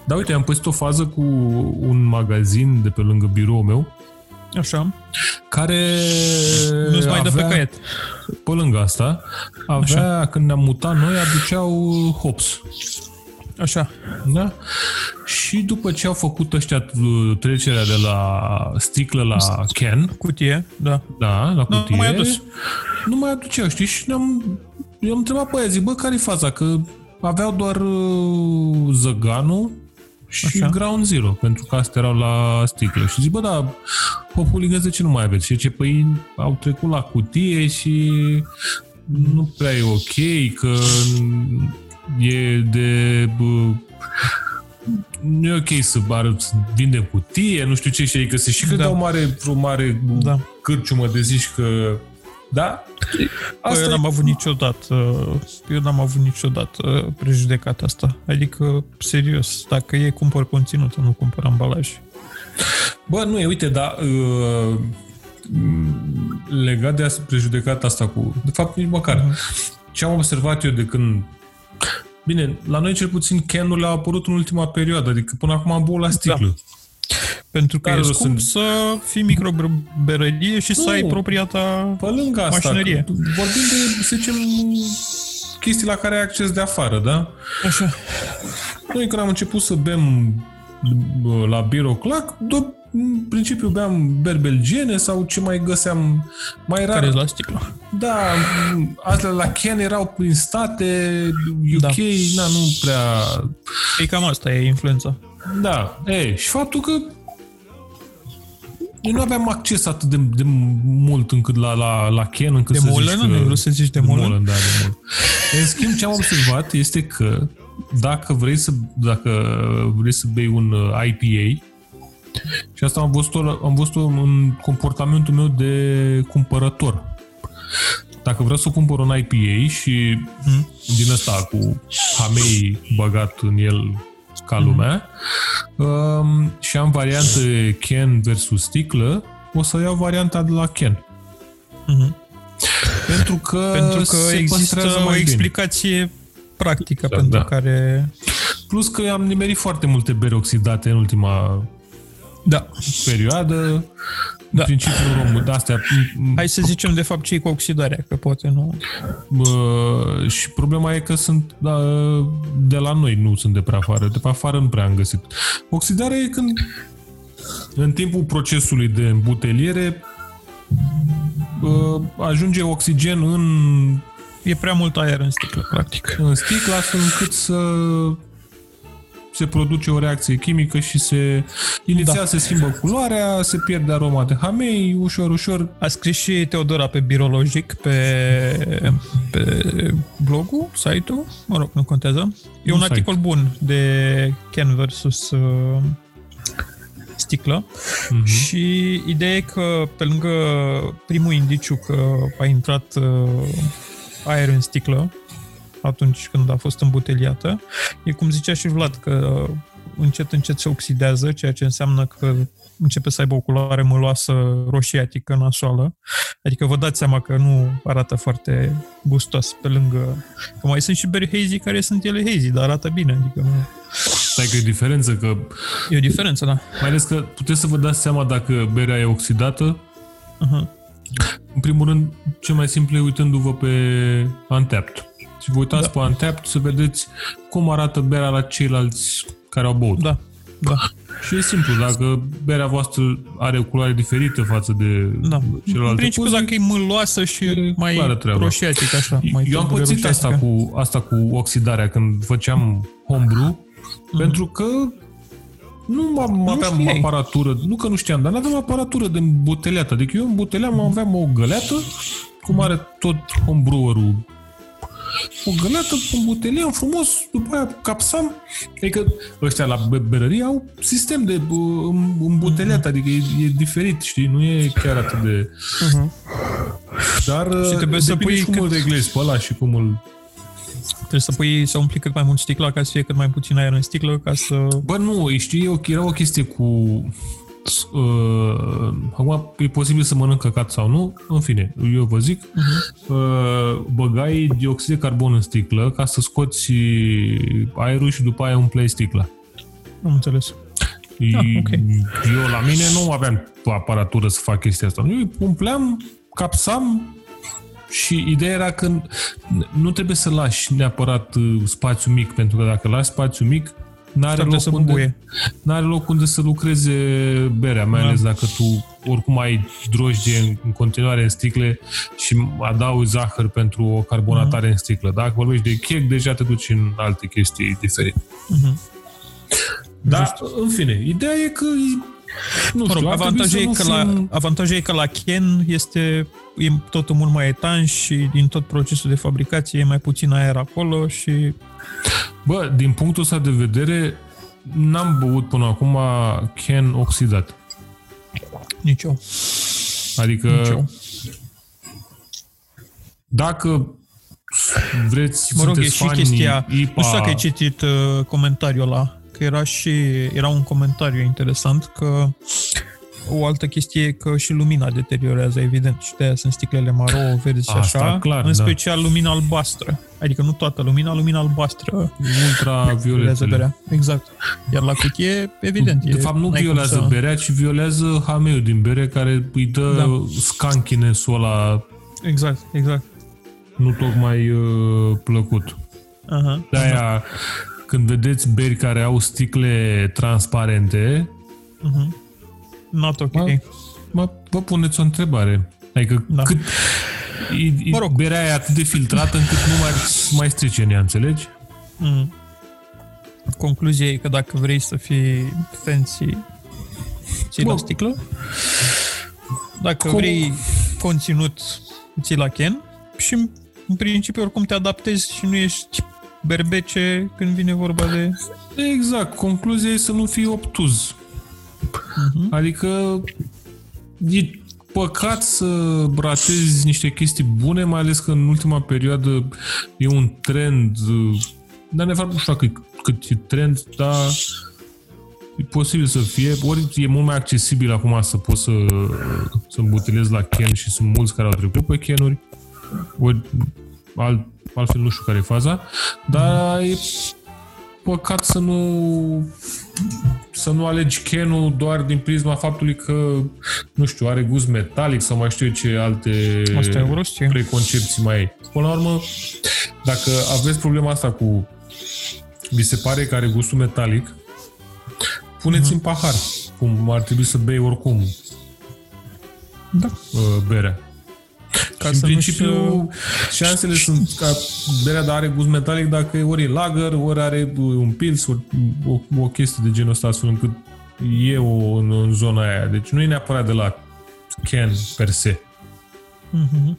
Dar uite, am pățit o fază cu un magazin de pe lângă biroul meu. Așa. Care nu-ți mai dă pe caiet. Pe lângă asta, avea, Așa. când ne-am mutat noi, aduceau hops. Așa. Da? Și după ce au făcut ăștia trecerea de la sticlă la can. Cutie, da. Da, la cutie. Nu mai adus. Nu mai aduceau, știi? Și ne-am, eu am întrebat pe aia, zic, bă, care-i faza? Că aveau doar zăganul și Așa. Ground Zero, pentru că astea erau la sticlă. Și zic, bă, dar populigăți de ce nu mai aveți? Și ce păi au trecut la cutie și nu prea e ok, că e de... Bă, nu e ok să, să vindem cutie, nu știu ce, și că se și da. credeau mare, o mare da. cârciumă de zici că... Da? Asta eu n-am e... avut niciodată eu n-am avut niciodată prejudecata asta. Adică, serios, dacă e cumpăr conținut, nu cumpăr ambalaj. Bă, nu e, uite, dar uh, legat de prejudecata asta cu... De fapt, nici măcar. Uh-huh. Ce am observat eu de când... Bine, la noi cel puțin can-urile au apărut în ultima perioadă, adică până acum am băut la sticlă. Da. Pentru că Dar e scump să, să fii microberărie și nu, să ai propria ta mașinărie. Asta, vorbim de, să zicem, chestii la care ai acces de afară, da? Așa. Noi când am început să bem la Biroclac, în principiu beam beri belgiene sau ce mai găseam mai rar. Care-s la sticlă. Da, astea la can erau prin state, U K, da. na, nu prea... E cam asta e influența. Da, e, și faptul că eu nu aveam acces atât de, de mult încât la, la, la can, încât de să Molen, zici că... De Molen, nu să zici de, de Molen. Molen da, de Molen. În schimb, ce am observat este că dacă vrei să, dacă vrei să bei un I P A, și asta am văzut-o, am văzut-o în comportamentul meu de cumpărător. Dacă vreau să cumpăr un I P A și hmm? din ăsta cu hamei băgat în el... ca lumea, mm-hmm. um, și am variante can versus sticlă, o să iau varianta de la can. Mm-hmm. Pentru că, Pentru că se există o explicație bine. practică da, pentru da. care Plus că am nimerit foarte multe beri oxidate în ultima da. perioadă. Da. Principiul român, astea... Hai să zicem, de fapt, ce e cu oxidarea, că poate nu... Bă, și problema e că sunt da, de la noi, nu sunt de pe afară. De pe afară nu prea am găsit. Oxidarea e când, în timpul procesului de îmbuteliere, bă, ajunge oxigen în... E prea mult aer în sticlă, practic. În sticlă, astfel încât să... se produce o reacție chimică și se inițial da. se schimbă culoarea, se pierde aroma de hamei, ușor, ușor. A scris și Teodora pe Birologic, pe, pe blogul, site-ul, mă rog, nu contează. E un, un site. Articol bun de can versus uh, sticlă uh-huh. și ideea e că pe lângă primul indiciu că a intrat uh, aer în sticlă, atunci când a fost îmbuteliată. E cum zicea și Vlad, că încet, încet se oxidează, ceea ce înseamnă că începe să aibă o culoare măloasă, roșiatică, nasoală. Adică vă dați seama că nu arată foarte gustos pe lângă... Că mai sunt și beri hazy care sunt ele hazy, dar arată bine, adică... Nu... Stai că e diferență, că... E o diferență, da. Mai ales că puteți să vă dați seama dacă berea e oxidată. Uh-huh. În primul rând, cel mai simplu e uitându-vă pe Untapped. Și vă uitați da. pe Untapped să vedeți cum arată berea la ceilalți care au băut. Da. da. Și e simplu, dacă berea voastră are o culoare diferită față de da. celelalte. În principiu, puse, dacă e mâloasă și mai roșiatică, așa. Mai Eu am pățit asta cu, asta cu oxidarea când făceam homebrew, mm-hmm. pentru că nu am, aveam aparatură, nu că nu știam, dar nu aveam aparatură de îmbuteleată. Adică eu îmbuteleam, aveam o găleată, cum are tot homebrewer-ul. O găleată, un butelion frumos, după aia capsam. Adică ăștia la berărie au sistem de îmbuteliat, adică e, e diferit, știi? Nu e chiar atât de... Uh-huh. Dar și trebuie să pui și cum cât... îl reglezi pe ăla și cum îl... Trebuie să pui, să umpli cât mai mult sticla ca să fie cât mai puțin aer în sticlă, ca să... Bă, nu, știi, era o chestie cu... Uh, acum e posibil să mănânc căcat sau nu, în fine, eu vă zic, uh-huh. uh, băgai dioxid de carbon în sticlă ca să scoți aerul și după aia umplei sticla. Am înțeles. E, ah, okay. Eu la mine nu aveam aparatură să fac chestia asta. Eu umpleam, capsam și ideea era că nu trebuie să lași neapărat spațiu mic, pentru că dacă lași spațiu mic, n-are loc, unde, n-are loc unde să lucreze berea, mai ales dacă tu oricum ai drojdie în, în continuare în sticle și adaugi zahăr pentru o carbonatare uh-huh. în sticlă. Dacă vorbești de chec, deja te duci în alte chestii diferite. Uh-huh. Dar, în fine, ideea e că nu știu, rog, avantajul, e nu că fim... la, avantajul e că la Ken este e totul mult mai etanș și din tot procesul de fabricație e mai puțin aer acolo și... Bă, din punctul ăsta de vedere, n-am băut până acum can oxidat. Nici eu. Adică, Nici eu. dacă vreți, mă rog, sunteți fanii chestia, I P A... Nu știu dacă ai citit uh, comentariul ăla, că era și era un comentariu interesant, că o altă chestie e că și lumina deteriorează, evident, și de-aia sunt sticlele maro, verzi și Asta, așa, clar, în special da. lumina albastră. Adică nu toată lumina, lumina albastră. Ultravioletă. Berea. Exact. Iar la cutie, evident. De e, fapt, nu violează să... berea, ci violează hameiul din bere, care îi dă da. scanchiness-ul ăla. Exact, exact. Nu tocmai uh, plăcut. Aha, de-aia, da. când vedeți beri care au sticle transparente, uh-huh. not ok. Mă, mă, vă puneți o întrebare. Adică da. cât... I, mă rog. Berea e atât de filtrată încât nu mai, mai strice în ea, înțelegi? Mm. Concluzia e că dacă vrei să fii fancy, ții la sticlă. Dacă Cum? vrei conținut, ții la can. Și în principiu oricum te adaptezi și nu ești berbece când vine vorba de... Exact. Concluzia e să nu fii obtuz. Mm-hmm. Adică e păcat să ratezi niște chestii bune, mai ales că în ultima perioadă e un trend, dar de fapt nu știu cât, cât e trend, dar e posibil să fie, ori e mult mai accesibil acum să poți să, să îmbutelezi la can și sunt mulți care au trecut pe canuri, ori alt, altfel nu știu care e faza, dar e păcat să nu, să nu alegi Kenul doar din prisma faptului că, nu știu, are gust metalic sau mai știu eu ce alte preconcepții mai ai. Până la urmă, dacă aveți problema asta cu vi se pare că are gustul metalic, puneți în pahar, cum ar trebui să bei oricum. Da. Berea. Ca în principiu, știu... șansele sunt ca berea, dar are gust metalic dacă ori e lager, ori are un pils, ori o, o chestie de genul ăsta, astfel încât e o, în, în zona aia. Deci nu e neapărat de la can per se. Mm-hmm.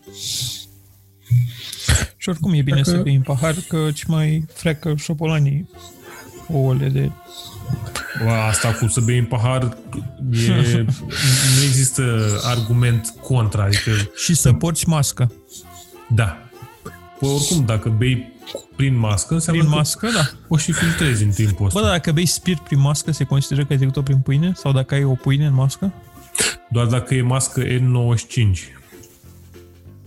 Și oricum e bine dacă... să bei în pahar, că ce mai freacă șopolanii ouăle de... Asta cu să bei în pahar e, nu există argument contra, adică și să porți mască. Da. Păi oricum, dacă bei prin mască, înseamnă prin mască, da, o și filtrezi în timpul ăsta. Bă, dar dacă bei spirit prin mască, se consideră că ai trecut-o prin pâine? Sau dacă ai o pâine în mască? Doar dacă e mască N nouăzeci și cinci.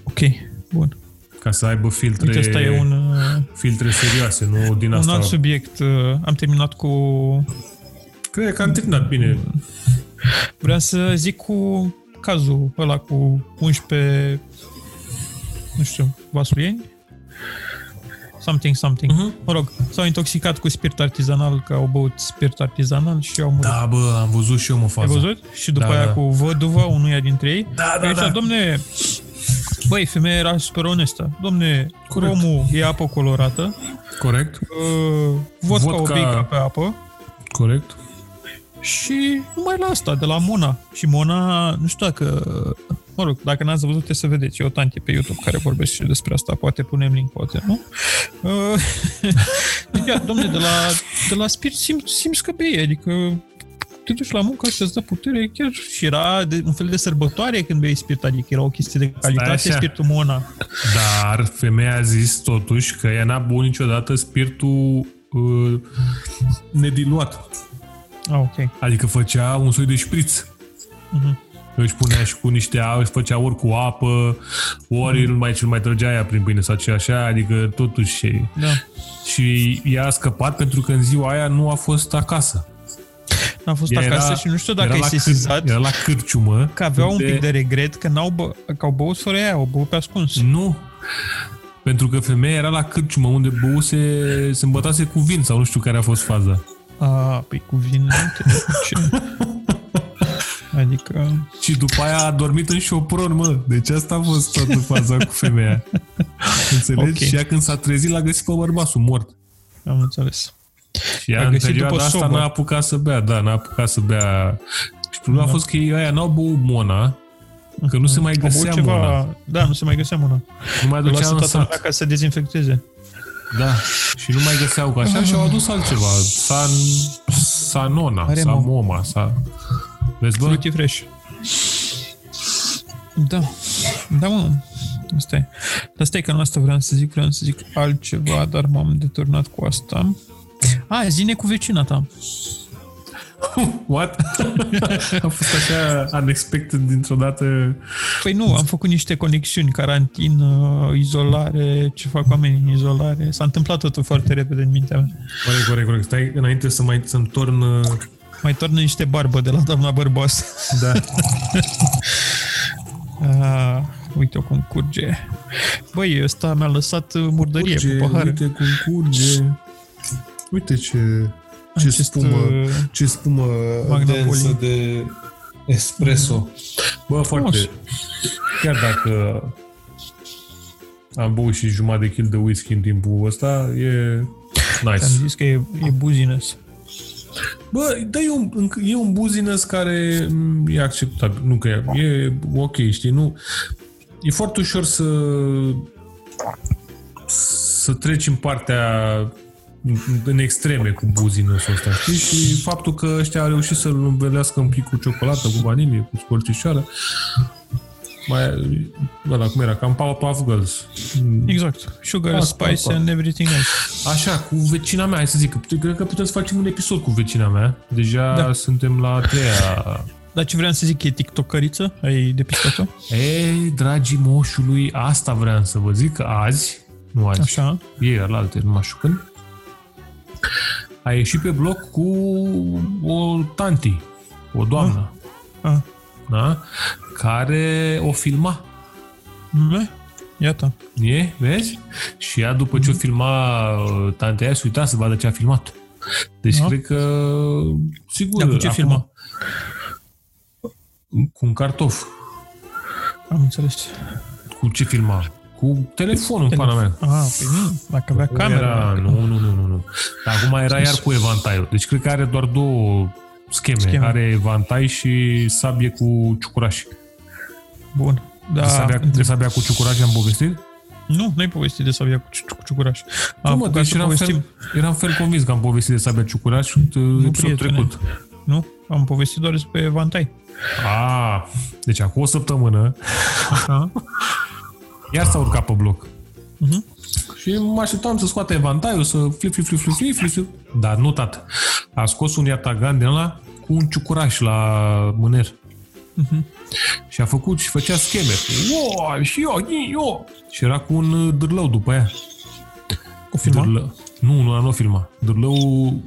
Ok, bun. Ca să aibă filtre. Uite, asta e un, filtre serioase, nu din un asta. Un alt subiect. Am terminat cu... Cred că am terminat bine. Vreau să zic cu cazul ăla cu unsprezece, nu știu, vasulieni? Something, something. Uh-huh. Mă rog, s-au intoxicat cu spirit artizanal, că au băut spirit artizanal și au murit. Da, bă, am văzut și eu, mă, faza. Ai văzut? Și după da, aia da. cu văduva unuia dintre ei. Da, da, aici, da. Domne... Băi, femeia era super onestă. Domne, corect. Romul e apă colorată. Corect. Uh, vodka, vodka o bigă pe apă. Corect. Și numai la asta, de la Mona. Și Mona, nu știu dacă... Mă rog, dacă n-ați văzut, să vedeți. E o tante pe YouTube care vorbește despre asta. Poate punem link, poate, nu? Uh, ia, domne, de la, de la spirit simți, simți că bei, adică... te duci la muncă și îți dă putere chiar. Și era de, un fel de sărbătoare când bei spirit, adică era o chestie de calitate, spiritul Mona. Dar femeia a zis totuși că ea n-a băut niciodată spiritul uh, nediluat. Ah, ok. Adică făcea un soi de șpriț. Uh-huh. Își punea și cu niște apă, își făcea ori cu apă, ori uh-huh. mai, cel mai trăgea ea prin pâine sau ce așa, adică totuși. Da. Și ea a scăpat pentru că în ziua aia nu a fost acasă. N-a fost ea acasă era, și nu știu dacă e sesizat. Era la cârciumă. Că aveau de... un pic de regret că, n-au bă, că au băut sora aia, au băut pe ascuns. Nu, pentru că femeia era la cârciumă unde băuse, se îmbătase cu vin sau nu știu care a fost faza. Ah, păi cu vin nu te ce. Adică... Și după aia a dormit în șopron, mă. Deci asta a fost toată faza cu femeia. Înțelegi? Okay. Și ea când s-a trezit l-a găsit pe bărbatul mort. Am înțeles. Și ea în perioada asta sobă. n-a apucat să bea, da, n-a apucat să bea. Și problema da. a fost că ei aia n-au băut Mona, că nu se mai găsea ceva... Mona. Da, nu se mai găsea Mona. Nu mai ducea în sat. Ca să se dezinfecteze. Da, și nu mai găseau ca așa ah. și au adus altceva. San, sanona, Aremo. San Moma, sa... Vezi, bă? Fruity Fresh. Da, da, mă. Asta e. Dar stai că nu asta vreau să zic, vreau să zic altceva, dar m-am deturnat cu asta. A, zine cu vecina ta. What? A fost așa unexpected dintr-o dată. Păi nu, am făcut niște conexiuni, carantină, izolare, ce fac oamenii în izolare. S-a întâmplat totul foarte repede în mintea mea. Corect, corect, corect. Stai, înainte să mai să-mi torn... Mai tornă niște barbă de la doamna bărboasă. Da. A, uite-o cum curge. Băi, ăsta mi-a lăsat murdărie curge, cu pahar. Uite cum curge. Uite ce, ce spumă, ce spumă densă de espresso. Bă, foarte... Chiar dacă am băut și jumătate de kil de whisky în timpul ăsta, e nice. Am zis că e, e business. Bă, da, e un, e un business care e acceptabil. Nu că e, e ok, știi, nu... E foarte ușor să... să treci în partea... în extreme cu buzinăsul ăsta, știi? Și faptul că ăștia au reușit să-l învelească un pic cu ciocolată, cu vanilie, cu scorțișoară, mai, ăla cum era, cam Powerpuff Girls. Exact. Sugar, pa, spice pa, pa. and everything else. Așa, cu vecina mea, hai să zic, cred că putem să facem un episod cu vecina mea. Deja da. suntem la a treia... Dar ce vreau să zic, e tiktokăriță? Ai depistat-o? Ei, dragii moșului, asta vreau să vă zic, că azi, nu azi, ieri, la alte, numai șucând, a ieșit pe bloc cu o tanti, o doamnă, a? A. Da? Care o filma. Bă, iată. E, vezi? Și ea, după ce o filma tantea aia, se uita să vadă ce a filmat. Deci, a? Cred că, sigur... Dar cu ce acum, filma? Cu un cartof. Am înțeles. Cu ce filma? Cu telefonul, Telef- în pana mea. Aha, pe mine, dacă avea camera. Era, nu, nu, nu, nu. Dar acum era iar cu evantaiul. Deci cred că are doar două scheme. scheme. Are evantai și sabie cu ciucuraș. Bun. Da, de, sabia, de sabia cu ciucuraș am povestit? Nu, n-ai povestit de sabia cu, cu ciucuraș. Nu, mă, deci eram fel, eram fel convins că am povestit de sabia ciucuraș episodul trecut. Nu, am povestit doar despre evantai. Ah, deci acum o săptămână Aha. iar s-a urcat pe bloc. Uh-huh. Și mă așteptam să scoate evantaiul, să flip, flip, flip, flip, flip, flip. Dar nu, tat. A scos un iatagan din ăla cu un ciucuraș la mâner. Uh-huh. Și a făcut și făcea scheme. Wow, și eu, eu. Și era cu un dârlău după aia. Cu filmat? Nu, nu, nu filma. Dârlău...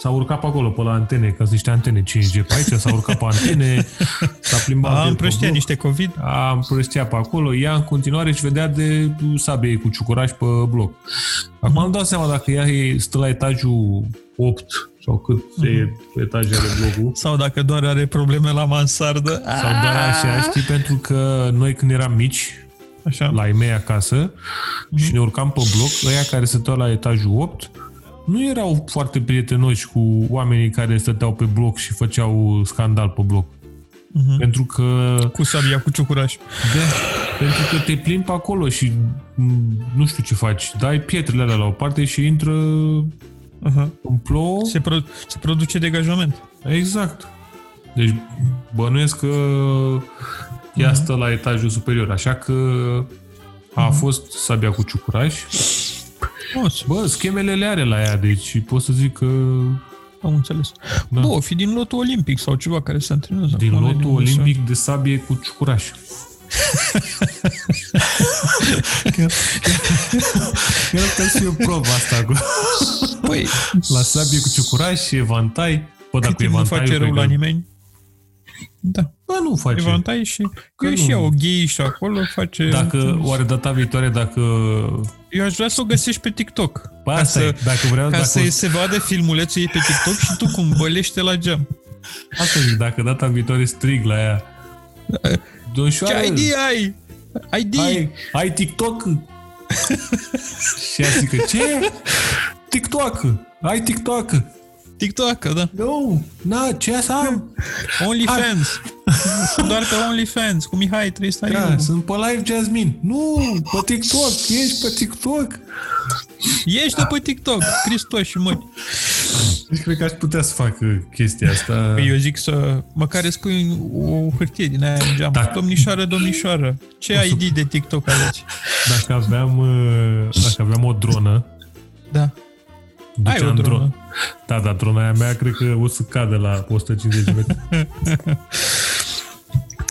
S-a urcat pe acolo, pe la antene, că sunt niște antene cinci G pe aici, s-a urcat pe antene, s-a plimbat... A împrăștea niște COVID. A împrăștea pe acolo, ea în continuare își vedea de sabie cu ciucuraș pe bloc. Acum mm-hmm. am dat seama dacă ea stă la etajul opt sau cât mm-hmm. e etajul de blocul. Sau dacă doar are probleme la mansardă. Sau doar așa, știi, pentru că noi când eram mici, așa. La ei mei acasă, mm-hmm. și ne urcam pe bloc, ăia care stăteau la etajul opt, nu erau foarte prietenoși cu oamenii care stăteau pe bloc și făceau scandal pe bloc. Uh-huh. Pentru că... Cu sabia, cu ciucuraș. Da, pentru că te plimbi pe acolo și nu știu ce faci. Dai pietrele alea la o parte și intră uh-huh. în plouă. Se, pro- se produce degajament. Exact. Deci bănuiesc că ea uh-huh. stă la etajul superior. Așa că a uh-huh. fost sabia cu ciucuraș. Bă, schemele le are la ea, deci pot să zic că... Am înțeles. Da. Bă, o fi din lotul olimpic sau ceva care se antrenează. Din lotul din olimpic de, de sabie cu ciucuraș. Chiar puteam să eu probă asta. Cu... Păi... La sabie cu ciucuraș și evantai. Bă, dacă nu face rău la nimeni. Da. Bă, nu face. Evantai și... Că e și ea o gheișă acolo, face... Dacă, oare data viitoare, dacă... Eu aș vrea să o găsești pe TikTok. Ba, ca să, dacă vreau, ca dacă să o... se vadă filmulețul ei pe TikTok și tu cum bălește la geam. Asta zic, dacă data viitoare strig la ea. Ce I D ai? I D! Ai, ai TikTok? Și ea zică, ce? TikTok! Ai TikTok! TikTok, da. Nu, na, ce să am? OnlyFans. Doar pe OnlyFans, cu Mihai trei sute. Da, sunt pe live, Jasmine. Nu, pe TikTok, ești pe TikTok. Ești de pe TikTok, Hristos și măi. Deci cred că aș putea să fac chestia asta. Păi eu zic să, măcar îți pui o hârtie din aia în geam. Dacă... Domnișoară, domnișoară, ce să... I D de TikTok aveți? Dacă aveam, dacă aveam o dronă. Da. Ai o dronă. Da, da, drona aia mea cred că o să cadă la o sută cincizeci de metri.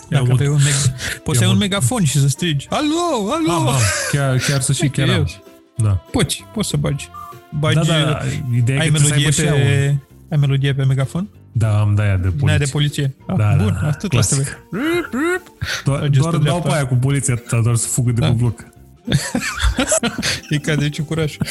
Dacă te un meg- poți să ai un megafon și să strigi. Alo, alo! Aha, chiar, chiar să și chiar am. Da. Poți, poți să bagi. Bagi da, da, ideea ai, melodie să pe, ai melodie pe megafon? Da, am de-aia de poliție. De poliție. Ah, da, bun, da, da, atât la trebuie. Doar, doar dau pe aia cu poliția, atâta, doar să fugă de da? Pe bloc. E ca de ciucurașul.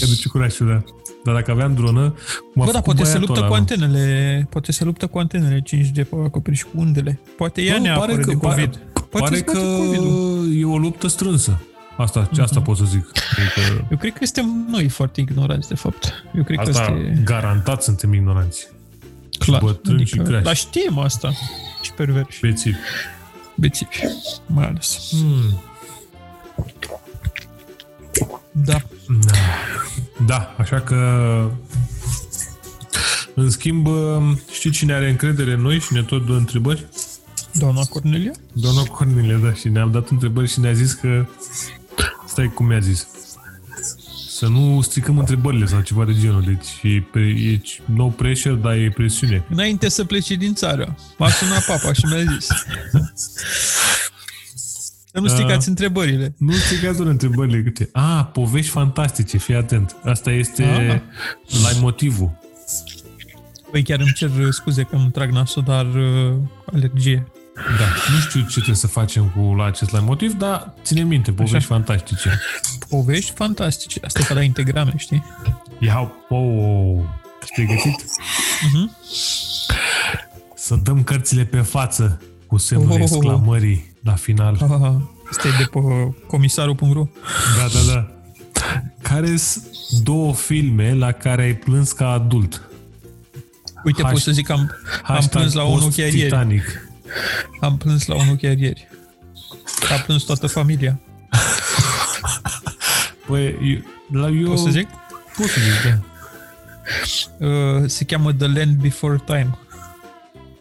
Ca de ciucurașul, da. Dar dacă aveam dronă... Bă, dar poate se luptă cu antenele. Poate se luptă cu antenele cinci G pe acoperiș cu undele. Poate ea ne apără de COVID. Pare, poate pare că COVID-ul. E o luptă strânsă. Asta, mm-hmm. asta pot să zic. Adică... Eu cred că suntem noi foarte ignoranți, de fapt. Eu cred asta că este... garantat suntem ignoranți. Clar. Bătrâni adică, și creași. Dar știm asta. Și perverși. Bețivi. Bețivi, mai ales. Hmm. Da. Da, așa că în schimb știi cine are încredere în noi și ne tot dă întrebări? Doamna Cornelia? Doamna Cornelia, da, și ne-am dat întrebări și ne-a zis că stai cum mi-a zis să nu stricăm întrebările sau ceva de genul, deci e, pre... e no pressure, dar e presiune. Înainte să pleci din țară, m-a sunat papa și mi-a zis Să nu stricați întrebările. Nu stricați doar întrebările. Câte... A, povești fantastice, fii atent. Asta este Aha. la motivul. Păi chiar îmi cer scuze că îmi trag nasul, dar uh, alergie. Da, nu știu ce trebuie să facem cu acest la motiv, dar ține minte, povești Așa. fantastice. Povești fantastice. Asta e ca la integrame, știi? Iau, oh, te-ai găsit? Uh-huh. Să dăm cărțile pe față cu semnul oh. exclamării la final. Asta e de pe comisarul punct ro. Da, da, da. Care sunt două filme la care ai plâns ca adult? Uite, Has- pot să zic că am, am plâns la unul chiar ieri. Am plâns la unul chiar ieri. A plâns toată familia. Păi, eu... La eu... Pot să zic? Pot să zic, da. Uh, se cheamă The Land Before Time.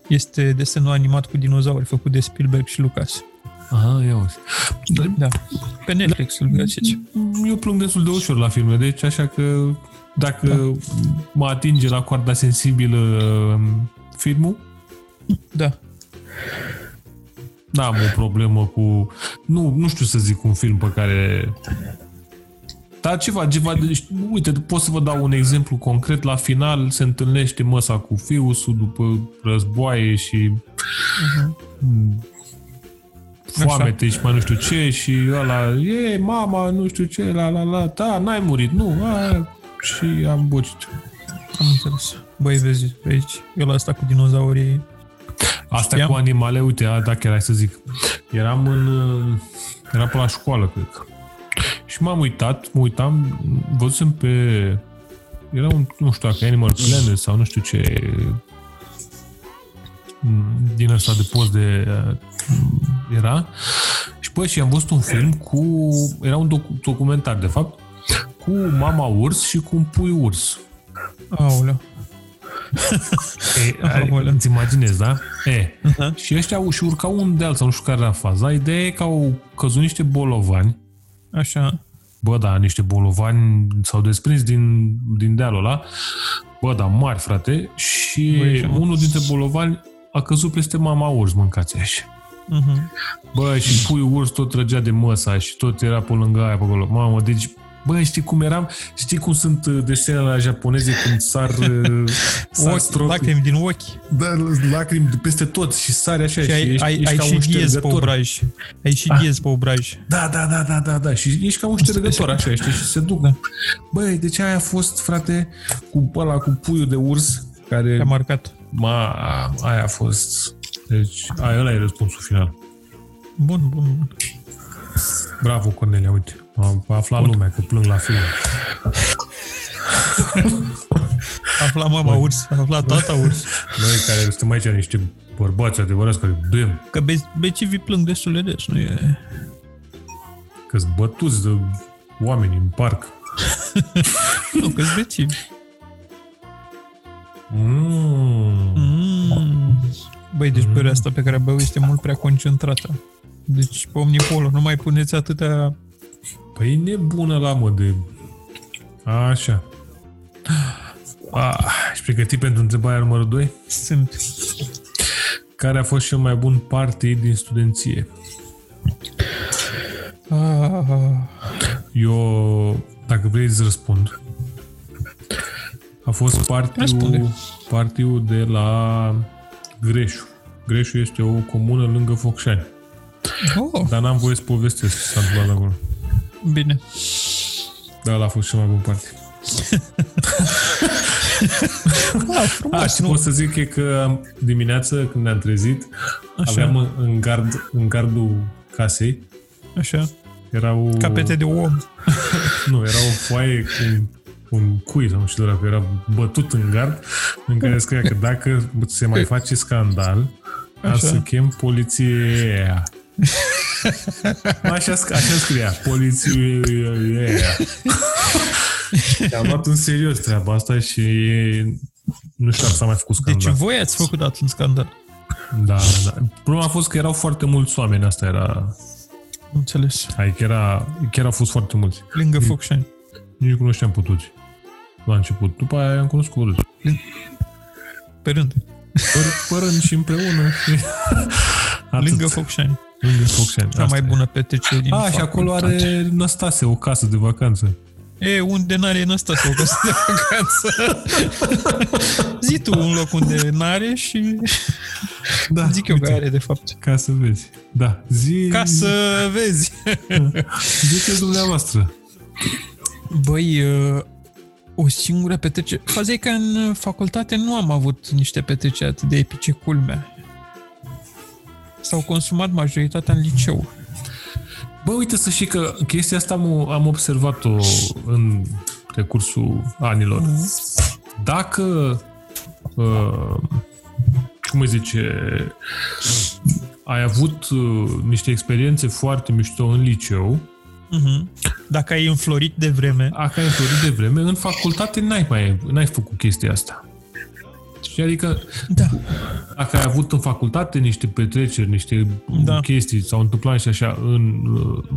Este desenul animat cu dinozauri făcut de Spielberg și Lucas. Aha, ia uzi. Da, pe Netflix îl găsești. Eu plâng destul de ușor la filme, deci așa că dacă da. mă atinge la coarda sensibilă filmul, da. N-am o problemă cu... Nu, nu știu să zic un film pe care... Dar ceva, ceva de, uite, pot să vă dau un exemplu concret. La final se întâlnește măsa cu fiusul după războaie și uh-huh. foamete și mai nu știu ce și ăla, e, mama, nu știu ce, la la la, da, n-ai murit, nu, a, și am bocit. Am înțeles. Băi, vezi, pe aici, eu la asta cu dinozaurii. Asta știam? Cu animale, uite, a, dacă era să zic, eram în, eram pe la școală, cred că. Și m-am uitat, mă uitam, văzusem pe... Era un, nu știu dacă Animal Planet sau nu știu ce... Din ăsta de post de... Era. Și păi, și am văzut un film cu... Era un docu- documentar, de fapt, cu mama urs și cu un pui urs. Aolea. E, îți imaginezi, da? E. Uh-huh. Și ăștia și urcau un deal sau nu știu care era faza. Ideea e că au căzut niște bolovani. Așa. Bă, da, niște bolovani s-au desprins din, din dealul ăla. Bă, da, mari, frate. Și bă, unul dintre bolovani a căzut peste mama urs, mâncați așa. Uh-huh. Bă, și pui urs tot trăgea de măsa și tot era pe lângă aia, pe acolo. Mamă, deci, bă, știi cum eram? Știi cum sunt desenele la japoneze, cum sar... sar ochi, lacrimi din ochi. Da, lacrimi peste tot și sare așa. Și, și ai, ești, ai, ești ai ca și un ștergător. Ai și ghez pe obraj. Da, da, da, da, da, da. Și ești ca un ștergător așa, știi, și se duc. Da. Băi, deci aia a fost, frate, cu ăla, cu puiul de urs, care... Te-a marcat. Ma, aia a fost. Deci, aia, ăla e răspunsul final. Bun, bun, bun. Bravo, Cornelia, uite. Am aflat Bun. lumea că plâng la film. Afla mama Băi. urs, afla tata urs. Noi care suntem aici niște bărbați adevărați care bem. Că be- becivii plâng destul de des, nu e? Că-s bătuți de oameni în parc. Nu, că-s becivi. Mm. Mm. Băi, deci mm. bărea asta pe care a băut este mult prea concentrată. Deci pe Omnipollo, nu mai puneți atâtea... Păi e nebună la mă de... Așa. Ah, ești pregătit pentru întrebarea numărul doi? Sunt. Care a fost cel mai bun party din studenție? Ah. Eu, dacă vrei, îți răspund. A fost party-ul, party-ul de la Greșu. Greșu este o comună lângă Focșani. Oh. Dar n-am voie să povestesc ce s-a întâmplat acolo. Bine. Da, ăla a fost cel mai bun party. Da, frumos, a, și nu? Pot să zic e că dimineață, când ne-am trezit, așa. Aveam în, gard, în gardul casei. Așa. Erau... Capete de om. Nu, era o foaie cu un cui, sau nu știu doar, că era bătut în gard, în care scria că dacă se mai face scandal, am să chem poliția. Așa, așa scria poliție. Am luat în serios treaba asta și nu știu dacă s-a mai făcut scandal. Deci voi ați făcut atunci scandal. Da, da. Problema a fost că erau foarte mulți oameni. Asta era. Înțeles. Hai, chiar, a, chiar au fost foarte mulți. Lângă Focșani. Nici nu cunoșteam pe toți la început. După aia am cunoscut pe rând. Pe rând și împreună. Lângă Focșani. Unde cea mai bună petrecere din facultate. Ah, și acolo are Năstase o casă de vacanță. E, unde n-are Năstase o casă de vacanță? Zi tu un loc unde n-are și da, zic eu că are de fapt. Ca să vezi. Da, zi... Ca să vezi. Ziceți dumneavoastră. Băi, o singură petrecere. Faza e că în facultate nu am avut niște petreceri atât de epice, culmea. S-au consumat majoritatea în liceu. Bă, uite să știi că chestia asta am, am observat-o în decursul anilor. Dacă, uh, cum îi zice, ai avut uh, niște experiențe foarte mișto în liceu, uh-huh. Dacă ai înflorit de vreme. Dacă ai înflorit de vreme, în facultate n-ai, mai, n-ai făcut chestia asta. Și adică, da. Dacă ai avut în facultate niște petreceri, niște da. Chestii, s-au întâmplat și așa în, uh-huh.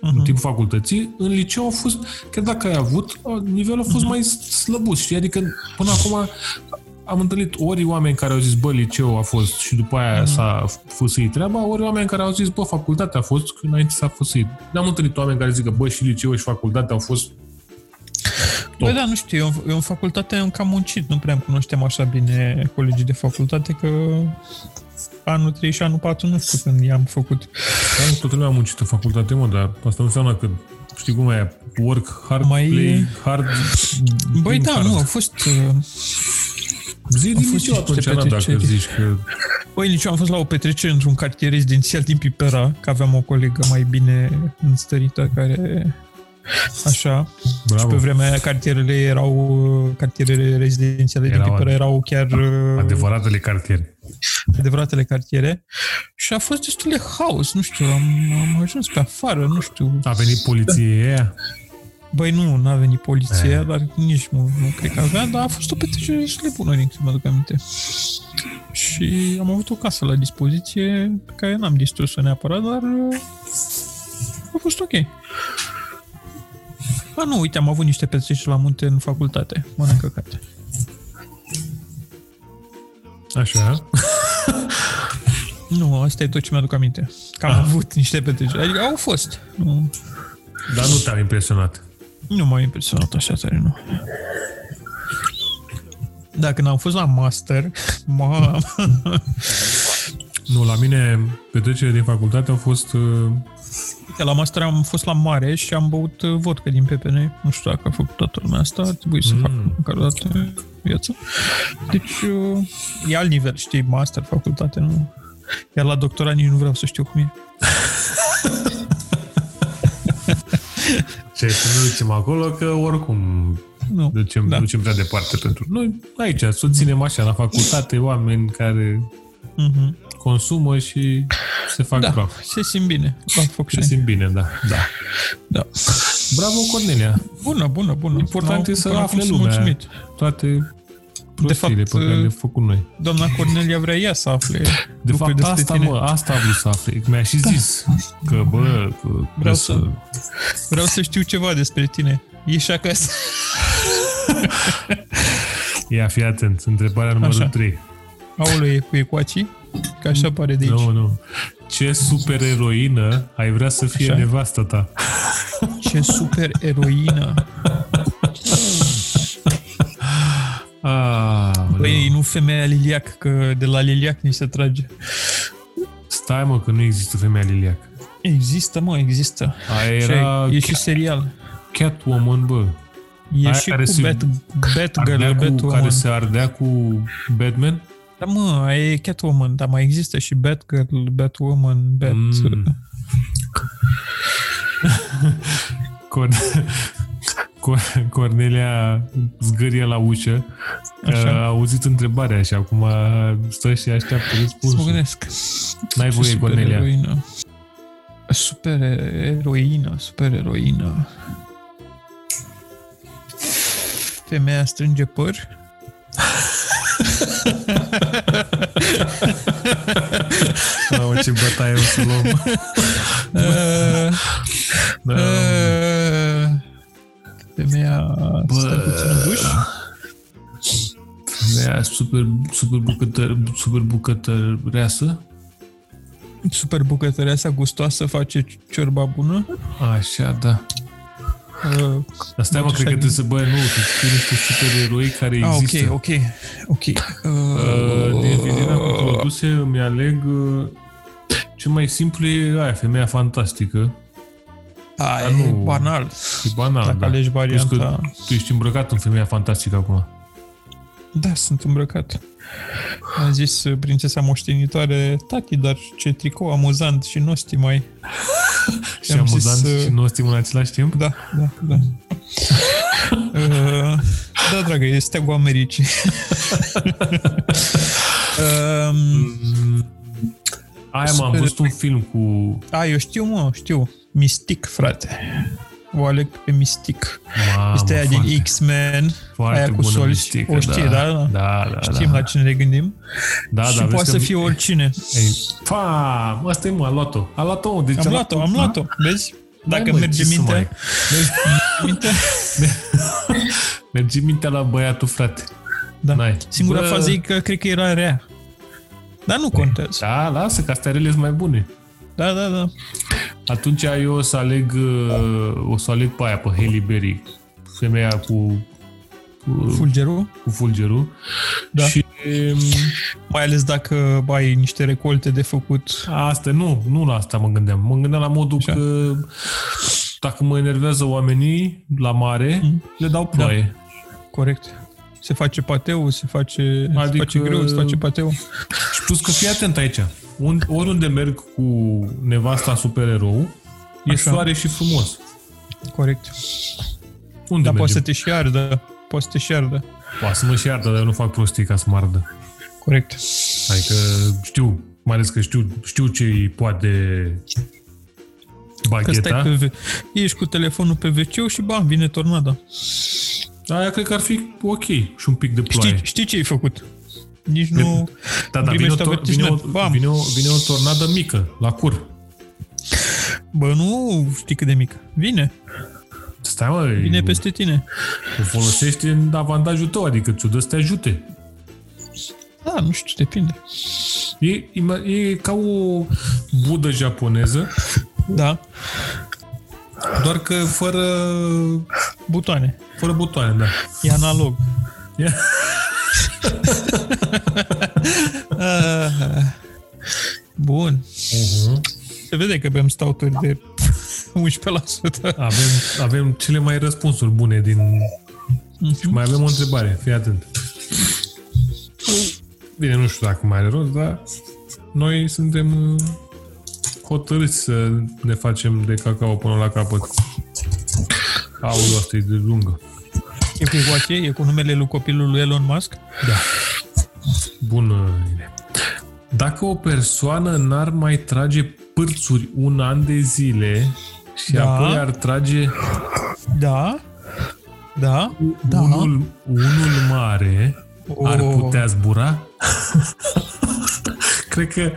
în timpul facultății, în liceu a fost, chiar dacă ai avut, nivelul a fost uh-huh. mai slăbut. Și adică, până acum, am întâlnit ori oameni care au zis, bă, liceu a fost și după aia uh-huh. s-a fâsâit treaba, ori oameni care au zis, bă, facultatea a fost, că înainte s-a fâsâit. N-am întâlnit oameni care zic că, bă, și liceu și facultatea au fost... Băi, da, nu știu, eu, eu în facultate am cam muncit, nu prea îmi cunoșteam așa bine colegii de facultate, că anul trei și anul patru nu știu când i-am făcut. Da, nu, toată lumea a muncit în facultate, mă, dar asta nu înseamnă că, știi cum e, work hard, mai... play hard. Băi, da, hard. Nu, a fost... Zi din liceu atunci, Ana, dacă zici că... Băi, nici eu am fost la o petrecere într-un cartier rezidențial din Pipera, că aveam o colegă mai bine înstărită care... Așa. Bravo. Și pe vremea aia cartierele erau cartierele rezidențiale erau, de Pipera erau chiar adevăratele cartiere. Adevăratele cartiere. Și a fost destul de haos, nu știu, am, am ajuns pe afară, nu știu. A venit poliția aia? Băi, nu, n-a venit poliția, e. Dar nici nu, nu cred că avea, dar a fost o petrecere destul de bună, din câte mă duc aminte. Și am avut o casă la dispoziție pe care n-am distrus-o neapărat, dar a fost ok. Ba nu, uite, am avut niște petreceri la munte în facultate. M-am încăcat. Așa. Nu, asta e tot ce mi-aduc aminte. Că am ah. avut niște petreceri. Adică au fost. Nu. Dar nu te-a impresionat. Nu m-a impresionat așa tare, nu. Da, când am fost la master, m-a... Nu, la mine petrecerile din facultate au fost... Uh... La master am fost la mare și am băut vodka din P P N. Nu știu dacă a făcut toată lumea asta. Ar trebui să mm. fac măcar o dată în viață. Deci e alt nivel, știi, master, facultate, nu? Iar la doctorat nici nu vreau să știu cum e. Și să nu ducem acolo, că oricum nu ducem, da. ducem prea departe pentru noi. Aici, să ținem așa, la facultate, oameni care... Mm-hmm. consumă și se fac da, praf. se simt bine. Se simt bine, da. da. da. Bravo, Cornelia! Bună, bună, bună. Important e să afle lumea toate prostiile pe care le-am făcut noi. Doamna Cornelia vrea ea să afle. De fapt, asta, mă, asta a vrut să afle. Mi-a și zis da. că, bă, că vreau să... să... Vreau să știu ceva despre tine. Ești acasă. Ia, fii atent. Întrebarea numărul așa. trei. Aoleu, e cu ecuacii? Că așa pare de aici. Nu, nu. Ce supereroină ai vrea să fie așa? Nevastă ta? Ce supereroină? Băi, nu femeia Liliac, că de la Liliac ni se trage. Stai, mă, că nu există femeia Liliac. Există, mă, există. Aia era... E și serial. Catwoman, bă. E aia și care cu se... Batgirl, Batwoman. Care se ardea cu Batman? Da, mă, e Catwoman, dar mai există și Batgirl, Batwoman, Bat... Mm. Corn- Corn- Cornelia zgârie la ușă, că a auzit întrebarea și acum stă și așteaptă răspunsul. Să mă gândesc. N-ai voie, super Cornelia. Eroină. Super eroină, super eroină. Femeia strânge păr? Mamă, ce bătaie o să luăm. uh, da. uh, Femeia stă puțin în duș. Femeia super, super bucătăreasă. super bucătăria asta gustoasă face ciorba bună. Așa, da. Uh, Dar stai, mă, cred că trebuie să băie nouă, că niște supereroi care ah, există. Ok, ok, ok. Uh, uh, de evident, cu produse îmi aleg uh, cel mai simplu e aia, Femeia Fantastică. A, dar e nu, banal. E banal, dacă da. Alegi varianta... Tu ești îmbrăcat în Femeia Fantastică acum. Da, sunt îmbrăcat. Am zis prințesa moștenitoare, tati, dar ce tricou amuzant și nostim mai. Și amuzant zis, și nostim în același timp? Da, da, da. uh, da, dragă, e steagul Americii. uh, Aia m-am văzut un film cu... A, eu știu, mă, știu. Mystic, frate. O aleg pe Mystic. Mamă, este aia foarte, din X-Men, aia cu Sol, o știe, da, da? Da, da, știm da, la cine ne gândim. Da, și da, poate să fie oricine. Pam, asta e, mă, a luat-o. A luat-o, deci am luat-o, am luat-o, vezi? Dacă mă, merge mintea... Mai... mintea... merge mintea la băiatul, frate. Da. N-ai. Singura Bă... fază e că cred că era rea. Dar nu contează. Da, lasă, că astea rele sunt mai bune. Da, da, da. Atunci eu o să aleg, o să aleg pe aia, pe Hailey Berry, femeia cu, cu fulgerul, cu fulgerul. Da. Și mai ales dacă ai niște recolte de făcut. Asta nu, nu la asta mă gândeam. Mă gândeam la modul așa, că dacă mă enervează oamenii la mare, mm. le dau ploaie. Da. Corect. Se face pateu, se face, adică... se face greu, se face pateu. Și plus că fii atent aici. Un, oriunde merg cu nevasta supererou, e așa, soare și frumos. Corect. Unde dar mergem? Poate să te și ardă. Poate să te și ardă. Poate să mă și ardă, dar eu nu fac prostii ca să mă ardă. Corect. Adică știu, mai ales că știu, știu ce-i poate bagheta. Că pe, ești cu telefonul pe ve ce și bam, vine tornada. Aia cred că ar fi ok și un pic de ploaie. Știi, știi ce ai făcut? Nici nu... Da, da, vine o, tor- vine, o, vine, o, vine o tornadă mică, la cur. Bă, nu știi cât de mică. Vine. Stai, mă, vine e, peste tine. O folosești în avantajul tău, adică ți-o dă să te ajute. Da, nu știu, depinde. E, e, e ca o budă japoneză. Da. Doar că fără... butoane. Fără butoane, da. E analog. E... Bun. Uh-huh. Se vede că avem stauturi de unsprezece la sută. Avem, avem cele mai răspunsuri bune din... Uh-huh. Și mai avem o întrebare, fii atent. Bine, nu știu dacă mai are rost, dar noi suntem hotărâți să ne facem de cacao până la capăt. Aulul ăsta e de lungă. E cu voace, e cu numele lui copilul lui Elon Musk? Da. Bună. Dacă o persoană n-ar mai trage pârțuri un an de zile și da, apoi ar trage... Da. Da. Da. Unul, unul mare oh, ar putea zbura? Cred că...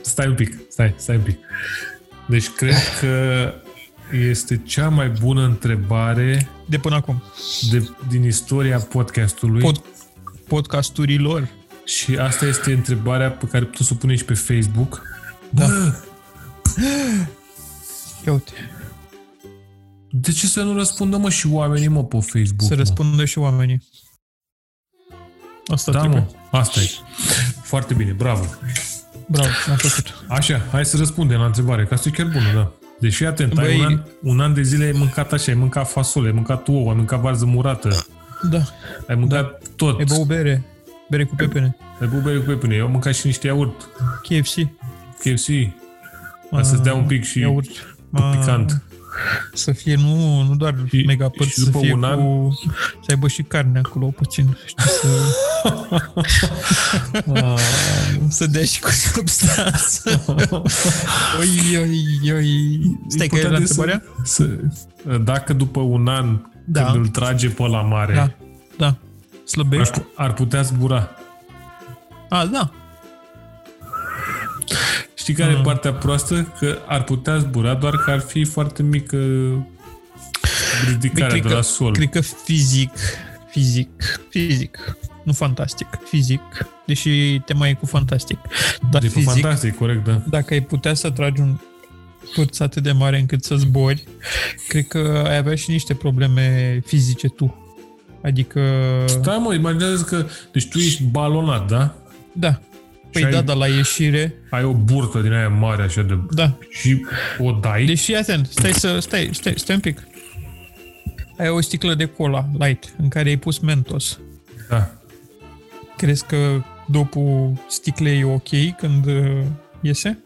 Stai un pic, stai, stai un pic. Deci cred că... Este cea mai bună întrebare de până acum de, din istoria podcastului Pod, podcasturilor. Și asta este întrebarea pe care tu o pune și pe Facebook. Da. Bă, ia uite. De ce să nu răspundă, mă, și oamenii, mă, pe Facebook? Să răspundă și oamenii. Asta da, trebuie. Mă, asta e. Foarte bine, bravo. Bravo, am făcut. Așa, hai să răspundem la întrebare, că asta e chiar bună, da. Deci fii atent, băi, ai un an, un an de zile ai mâncat așa, ai mâncat fasole, ai mâncat ouă, ai mâncat varză murată. Da. Ai mâncat da, tot. Ai băut bere, bere cu pepene. Ai băut bere cu pepene, eu am mâncat și niște iaurt. K F C. K F C. A, să-ți dea un pic și iaurt. Picant. Să fie nu, nu doar și, mega părt, să fie un an, cu... Să aibă și carne acolo, puțin. Știi, să... A, să dea și cu substanță. Oi, oi, oi. Stai, că e la întrebarea? Să, să, dacă după un an, da, când îl trage pe la mare, da, da, slăbești, ar, ar putea zbura. A, da. Știi care e partea proastă? Că ar putea zbura, doar că ar fi foarte mică ridicarea de la sol. Cred că fizic, fizic, fizic. nu fantastic, fizic, deși tema e cu fantastic. Dar de fizic, fantastic, corect, da. Dacă ai putea să tragi un pârț atât de mare încât să zbori, cred că ai avea și niște probleme fizice tu. Adică... Stai, mă, imaginează că... Deci tu ești balonat, da? Da. Păi ai, da, dar la ieșire... Ai o burtă din aia mare, așa de... Da. Și o dai... Deși, atent, stai să... Stai, stai, stai un pic. Ai o sticlă de cola light în care ai pus Mentos. Da. Crezi că dopul sticlei e ok când iese?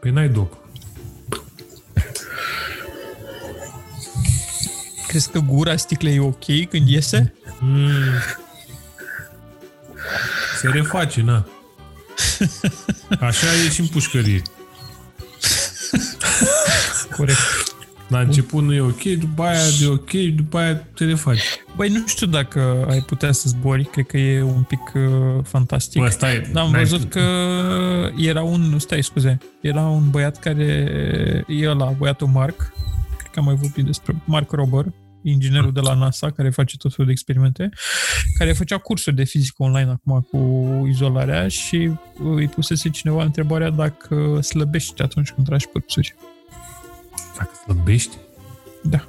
Păi n-ai dop. Crezi că gura sticlei e ok când iese? Mm. Se reface, na. Așa e și în pușcărie. Corect. La început nu e ok, după aia e ok, după aia te refaci. Băi, nu știu dacă ai putea să zbori, cred că e un pic uh, fantastic. Bă, stai, am văzut tu. Că era un, stai, scuze, era un băiat care, e ăla, băiatul Mark, cred că am mai vorbit despre Mark Rober, inginerul de la NASA, care face tot felul de experimente, care făcea cursuri de fizică online acum cu izolarea și îi pusese cineva întrebarea dacă slăbești atunci când tragi părțuri. Dacă slăbești? Da.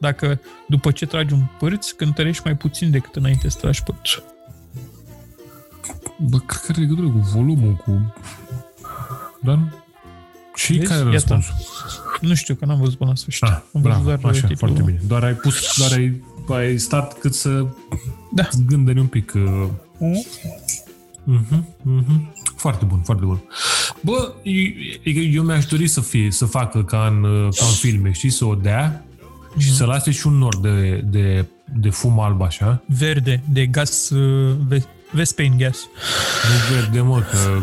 Dacă după ce tragi un pârț, cântărești mai puțin decât înainte să tragi pârțul. Bă, cred că are legătură cu volumul, cu... Dar și vezi? Care e răspunsul? Nu știu, că n-am văzut până la sfârșit. Ah, am văzut bravo, doar așa, tipul... foarte bine. Doar ai pus, doar ai, ai stat cât să da. Gândeni un pic. Uh... Uh-huh, uh-huh. Foarte bun, foarte bun. Bă, eu, eu mi-aș dori să fie, să facă ca în, ca în filme, știi, să o dea mm-hmm. și să lase și un nor de, de, de fum alb, așa. Verde, de gas, Vespain gas. Nu verde, mă, că...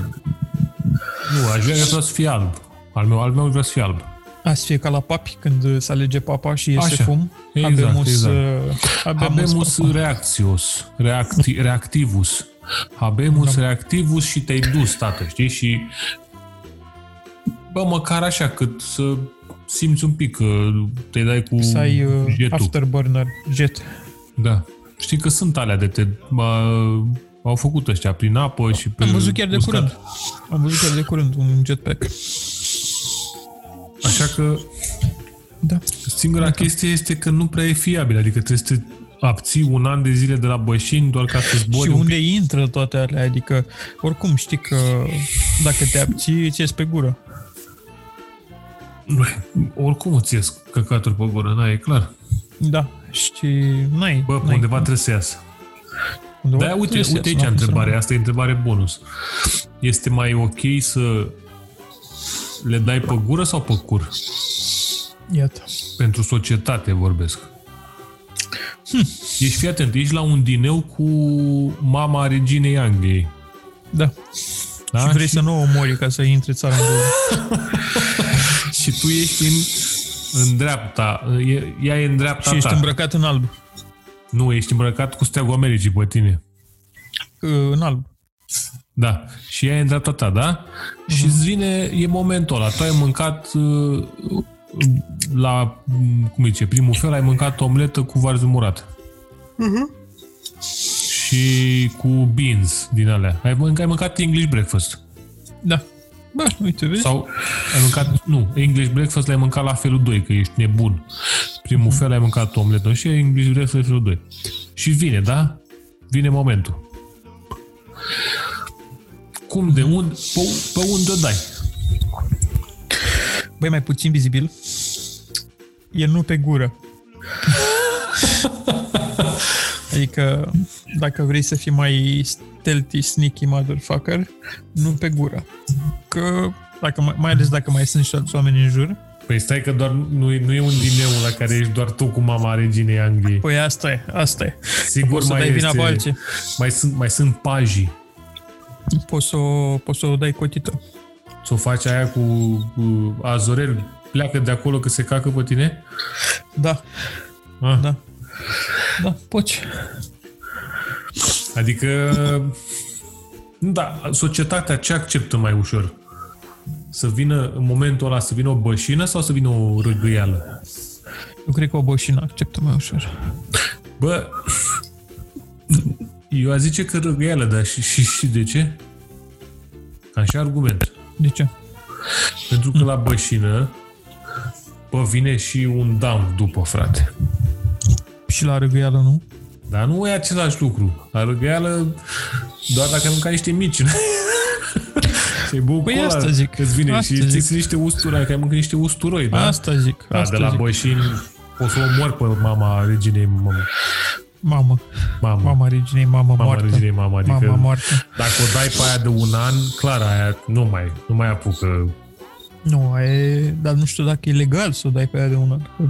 Nu, aș vrea că vreau să fie alb. Al meu, al meu vreau să fie alb. A să fie ca la papi, când se alege papa și iese așa. Fum. Exact, habemus, exact. Habemus reactios, reacti, reactivus. Habemus da. Reactivus și te-ai dus, tată, știi? Și bă, măcar așa, cât să simți un pic că te dai cu să ai, uh, jetul. Afterburner, jet. Da. Știi că sunt alea de te... Uh, au făcut ăștia prin apă și pe... Am văzut chiar de curând. Am văzut chiar de curând un jetpack. Așa că da. Singura da. Chestie este că nu prea e fiabil, adică trebuie să te abții un an de zile de la bășini doar ca să zbori. Și unde un intră toate alea, adică oricum știi că dacă te abții îți ies pe gură. Oricum îți ies căcaturi pe gură, da, e clar. Da, și n-ai. Bă, n-ai, undeva n-ai. Trebuie să iasă. Da, uite, uite aici întrebarea, asta e întrebare bonus. Este mai ok să le dai pe gură sau pe cur? Iată. Pentru societate vorbesc. Hm. Ești, fii atent, ești la un dineu cu mama reginei Angliei. Da. Da? Și vrei și... să nu o omori ca să intre țara în gură. Și tu ești în, în dreapta, ea e în dreapta ta. Și ești ta. Îmbrăcat în alb. Nu, ești îmbrăcat cu steagul Americii pe tine. În alb. Da. Și ea e în dreapta ta, da? Uh-huh. Și îți vine, e momentul ăla. Tu ai mâncat la, cum zice, primul fel, ai mâncat omletă cu varză murat. Uh-huh. Și cu beans din alea. Ai mâncat, ai mâncat English breakfast. Da. Bă, uite, vezi? Sau ai mâncat, nu, English breakfast l-ai mâncat la felul doi, că ești nebun. Primul fel ai mâncat omletă și English breakfast felul doi. Și vine, da? Vine momentul. Cum, de unde, pe, pe unde o dai? Băi, mai puțin vizibil. E nu pe gură. Adică, dacă vrei să fii mai stealthy, sneaky motherfucker, nu pe gură. Că, dacă, mai ales dacă mai sunt și alți oameni în jur. Păi stai că doar nu e, nu e un dineu la care ești doar tu cu mama reginei Angliei. Păi asta e, asta e. Sigur mai este. Mai sunt, mai sunt pajii. Poți să o, poți să o dai cotită. Să o faci aia cu, cu Azorel, pleacă de acolo că se cacă pe tine? Da. Ah. Da. Da, poți. Adică, da, societatea ce acceptă mai ușor? Să vină, în momentul ăla, să vină o bășină sau să vină o râgâială? Eu cred că o bășină acceptă mai ușor. Bă, Eu a zice că răgăială, dar și, și, și de ce? Ca și argument. De ce? Pentru că la bășină bă, vine și un damn după, frate. Și la răgăială nu? Dar nu e același lucru. La răgăială doar dacă mânca niște mici. Și bucul păi asta zic. Îți vine asta și zic. Ți-ți niște usturoi, că ai mâncat niște usturoi, da? Asta zic. Da, asta de la zic. Bășini o să o mor pe mama reginei mama. Mamă. Mamă. Mama reginei, mama, mama moartă. Reginei, mama, adică mama moartă. Dacă o dai pe aia de un an, clar, aia nu mai, nu mai apucă. Nu, e, dar nu știu dacă e legal să o dai pe aia de un an.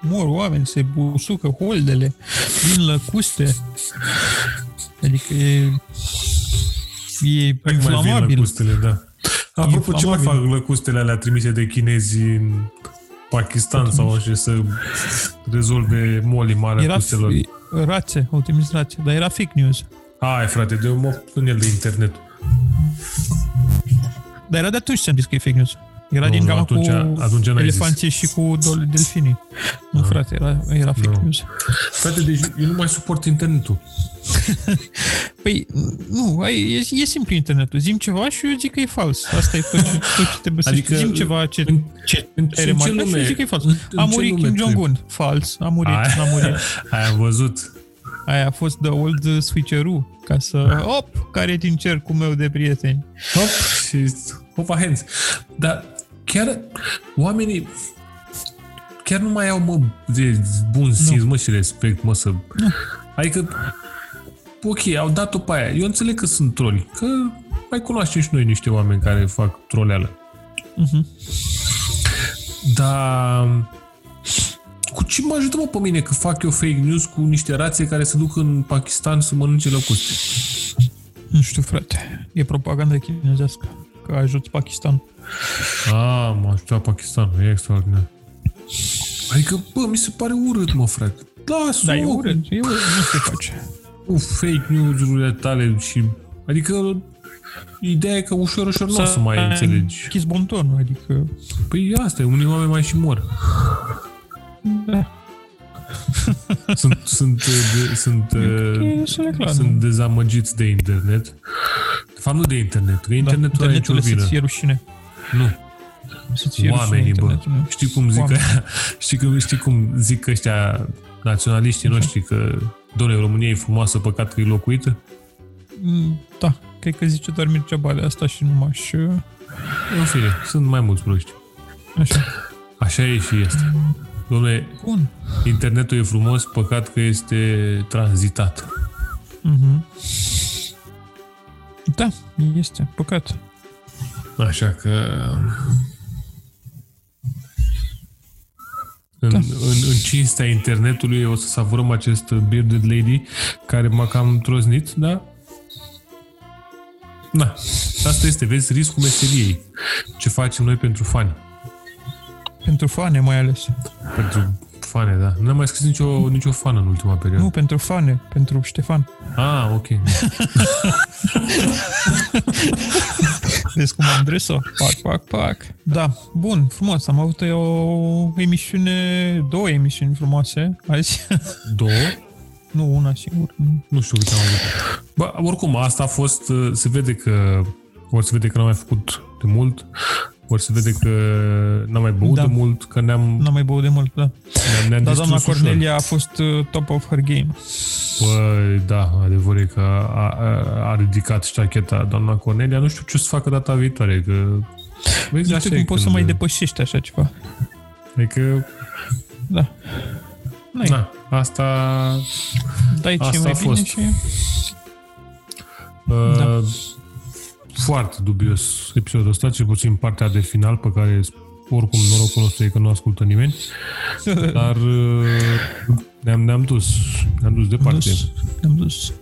Mor oameni, se busucă holdele, vin lăcuste. Adică e... E inflamabil. Da. Apropo, ce mai fac lăcustele alea trimise de chinezi în Pakistan sau așa să rezolve molima alea lăcustelor? Rațe, au trimis rațe, dar era fake news. Hai, frate, de un mop în el de internet. Dar era de atunci să am zis că e fake news. Era nu, din gama cu elefanții și cu delfinii. Nu, aha, frate, era, era fake no. news. Frate, deci eu nu mai suport internetul. Păi, nu, e, e simplu internetul. Zim ceva și eu zic că e fals. Asta e tot ce, tot ce trebuie să adică, zim ceva ce, în, ce, în, ce remarcat lume, și eu zic că e fals. A murit Kim Jong-un. Fals. A murit. Aia, a murit. Aia am văzut. Aia a fost the old switcheroo. Ca să... Hop! Care e din cercul meu de prieteni. Hop! Și... Hopa hands. Dar chiar oamenii... Chiar nu mai au, mă, de bun simț, mă, și respect, mă, să... Nu. Adică... Ok, au dat-o pe aia. Eu înțeleg că sunt troli, că mai cunoaștem și noi niște oameni care fac troleală. Uh-huh. Dar cu ce mă ajută, mă, pe mine că fac eu fake news cu niște rațe care se duc în Pakistan să mănânce lăcuste? Nu știu, frate. E propaganda chinezească. Că ajută Pakistan. Ah, m-a ajutat Pakistan. E extraordinar. Adică, bă, mi se pare urât, mă, frate. Lasă-o. Da, e urât. E urât. Nu se face. Cu fake news-urile tale și... Adică ideea e că ușor, ușor nu o să mai înțelegi. Închis bontonul, adică... Păi asta e, unii oameni mai și mor. Da. Sunt, sunt, de, sunt, okay, sunt dezamăgiți de internet. De fapt, nu de internet, că internetul da, are nicio vină. Să-ți fie rușine. Nu. Să-ți fie oamenii, rușine, bă. Știi cum zic aia, știi, cum, știi cum zic ăștia naționaliștii noștri că... Doamne, România e frumoasă, păcat că e locuită? Da, cred că zice doar Mircea Balea asta și nu m-aș... În fine, sunt mai mulți proști. Așa. Așa e și este. Doamne, bun. Internetul e frumos, păcat că este tranzitat. Mm-hmm. Da, este, păcat. Așa că... În, da. în, în cinstea internetului o să savurăm acest bearded lady care m-a cam troznit, da? Da. Asta este, vezi, riscul meseriei. Ce facem noi pentru fani. Pentru fane, mai ales. Pentru fane, da. Nu am mai scris nicio, nicio fană în ultima perioadă. Nu, pentru fane, pentru Ștefan. Ah, ok. Vezi cum am dres-o? Pac, pac, pac. Da, bun, frumos. Am avut o emisiune, două emisiuni frumoase azi. Două? Nu, una singură. Nu știu câte am avut. Bă, oricum, asta a fost, se vede că, ori se vede că n-am mai făcut de mult, ori se vede că n-am mai băut da. de mult, că ne-am... N-am mai băut de mult, da. Ne-am, ne-am Dar doamna Cornelia ușor. A fost top of her game. Păi, da, adevărul e că a, a, a ridicat ștacheta doamna Cornelia. Nu știu ce o să facă data viitoare, că... Nu știu cum când... poți să mai depășești așa ceva. Adică... Da. N-ai. Na, asta... Dai ce asta mai a fost. Și... Uh, da. Foarte dubios episodul ăsta, cel puțin partea de final, pe care oricum norocul nostru e că nu ascultă nimeni, dar ne-am, ne-am dus, ne-am dus departe. Ne-am dus.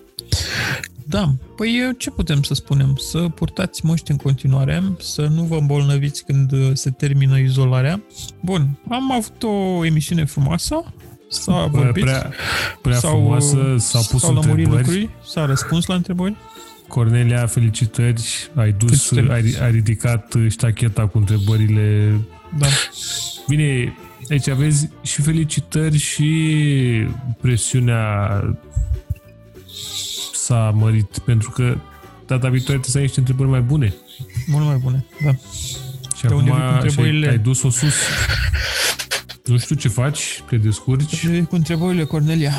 Da, păi ce putem să spunem? Să purtați măști în continuare, să nu vă îmbolnăviți când se termină izolarea. Bun, am avut o emisiune frumoasă, s-a vorbit, prea, prea s-au, frumoasă, s-a pus s-au lămurit lucruri, s-a răspuns la întrebări. Cornelia, felicitări, ai dus, ai, ai ridicat ștacheta cu întrebările. Da. Bine, aici aveți și felicitări și presiunea s-a mărit, pentru că data viitoare trebuie să ai niște întrebări mai bune. Mult mai bune, da. Și de acum și ai dus-o sus. Nu știu ce faci, te descurci. Cu întrebările, Cornelia.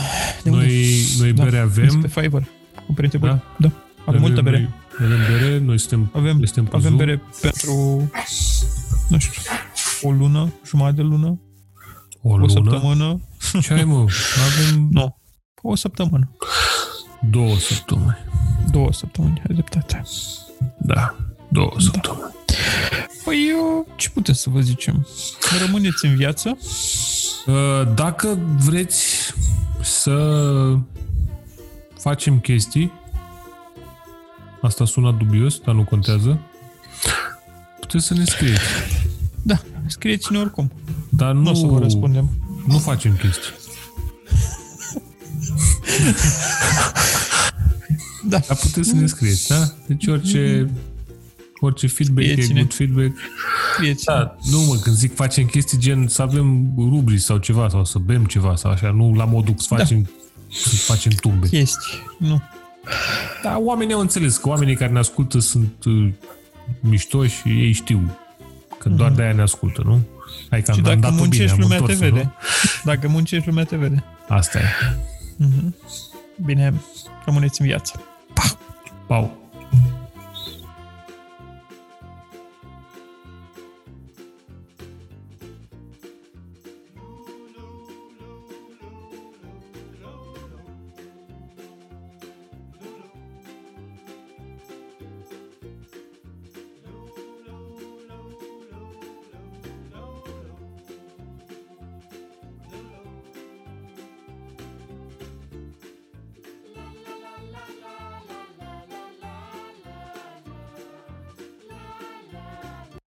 De noi noi da. bere avem. Pe Fiverr. Cu perete bune. Da. Avem multă bere. Noi, avem bere, noi suntem, avem, suntem pe avem bere pentru, nu știu, o lună, jumătate de lună. O, o lună? Săptămână. Ce ai, mă? Avem... No. O săptămână. Două săptămâni. Două săptămâni, ai dreptate. Da, două săptămâni. Da. Păi, eu, ce putem să vă zicem? Rămâneți în viață. Dacă vreți să facem chestii, asta sună dubios, dar nu contează, puteți să ne scrieți. Da, scrieți-ne oricum. Dar nu, nu o să vă răspundem. Nu facem chestii. Da. Dar puteți să ne scrieți, da? Deci orice... Orice feedback Scrieține. e good feedback. Scrieține. Da, nu mă, când zic facem chestii gen să avem rubrici sau ceva sau să bem ceva sau așa, nu la modul să facem, da. să facem tumbe. Chestii, nu. Dar oamenii au înțeles că oamenii care ne ascultă sunt uh, miștoși și ei știu că doar mm-hmm. de-aia ne ascultă, nu? Hai că am, dacă am dat-o muncești bine, lumea am întors, te vede. Dacă muncești, lumea te vede. Asta e. Mm-hmm. Bine, rămâneți în viață. Pa! Pau!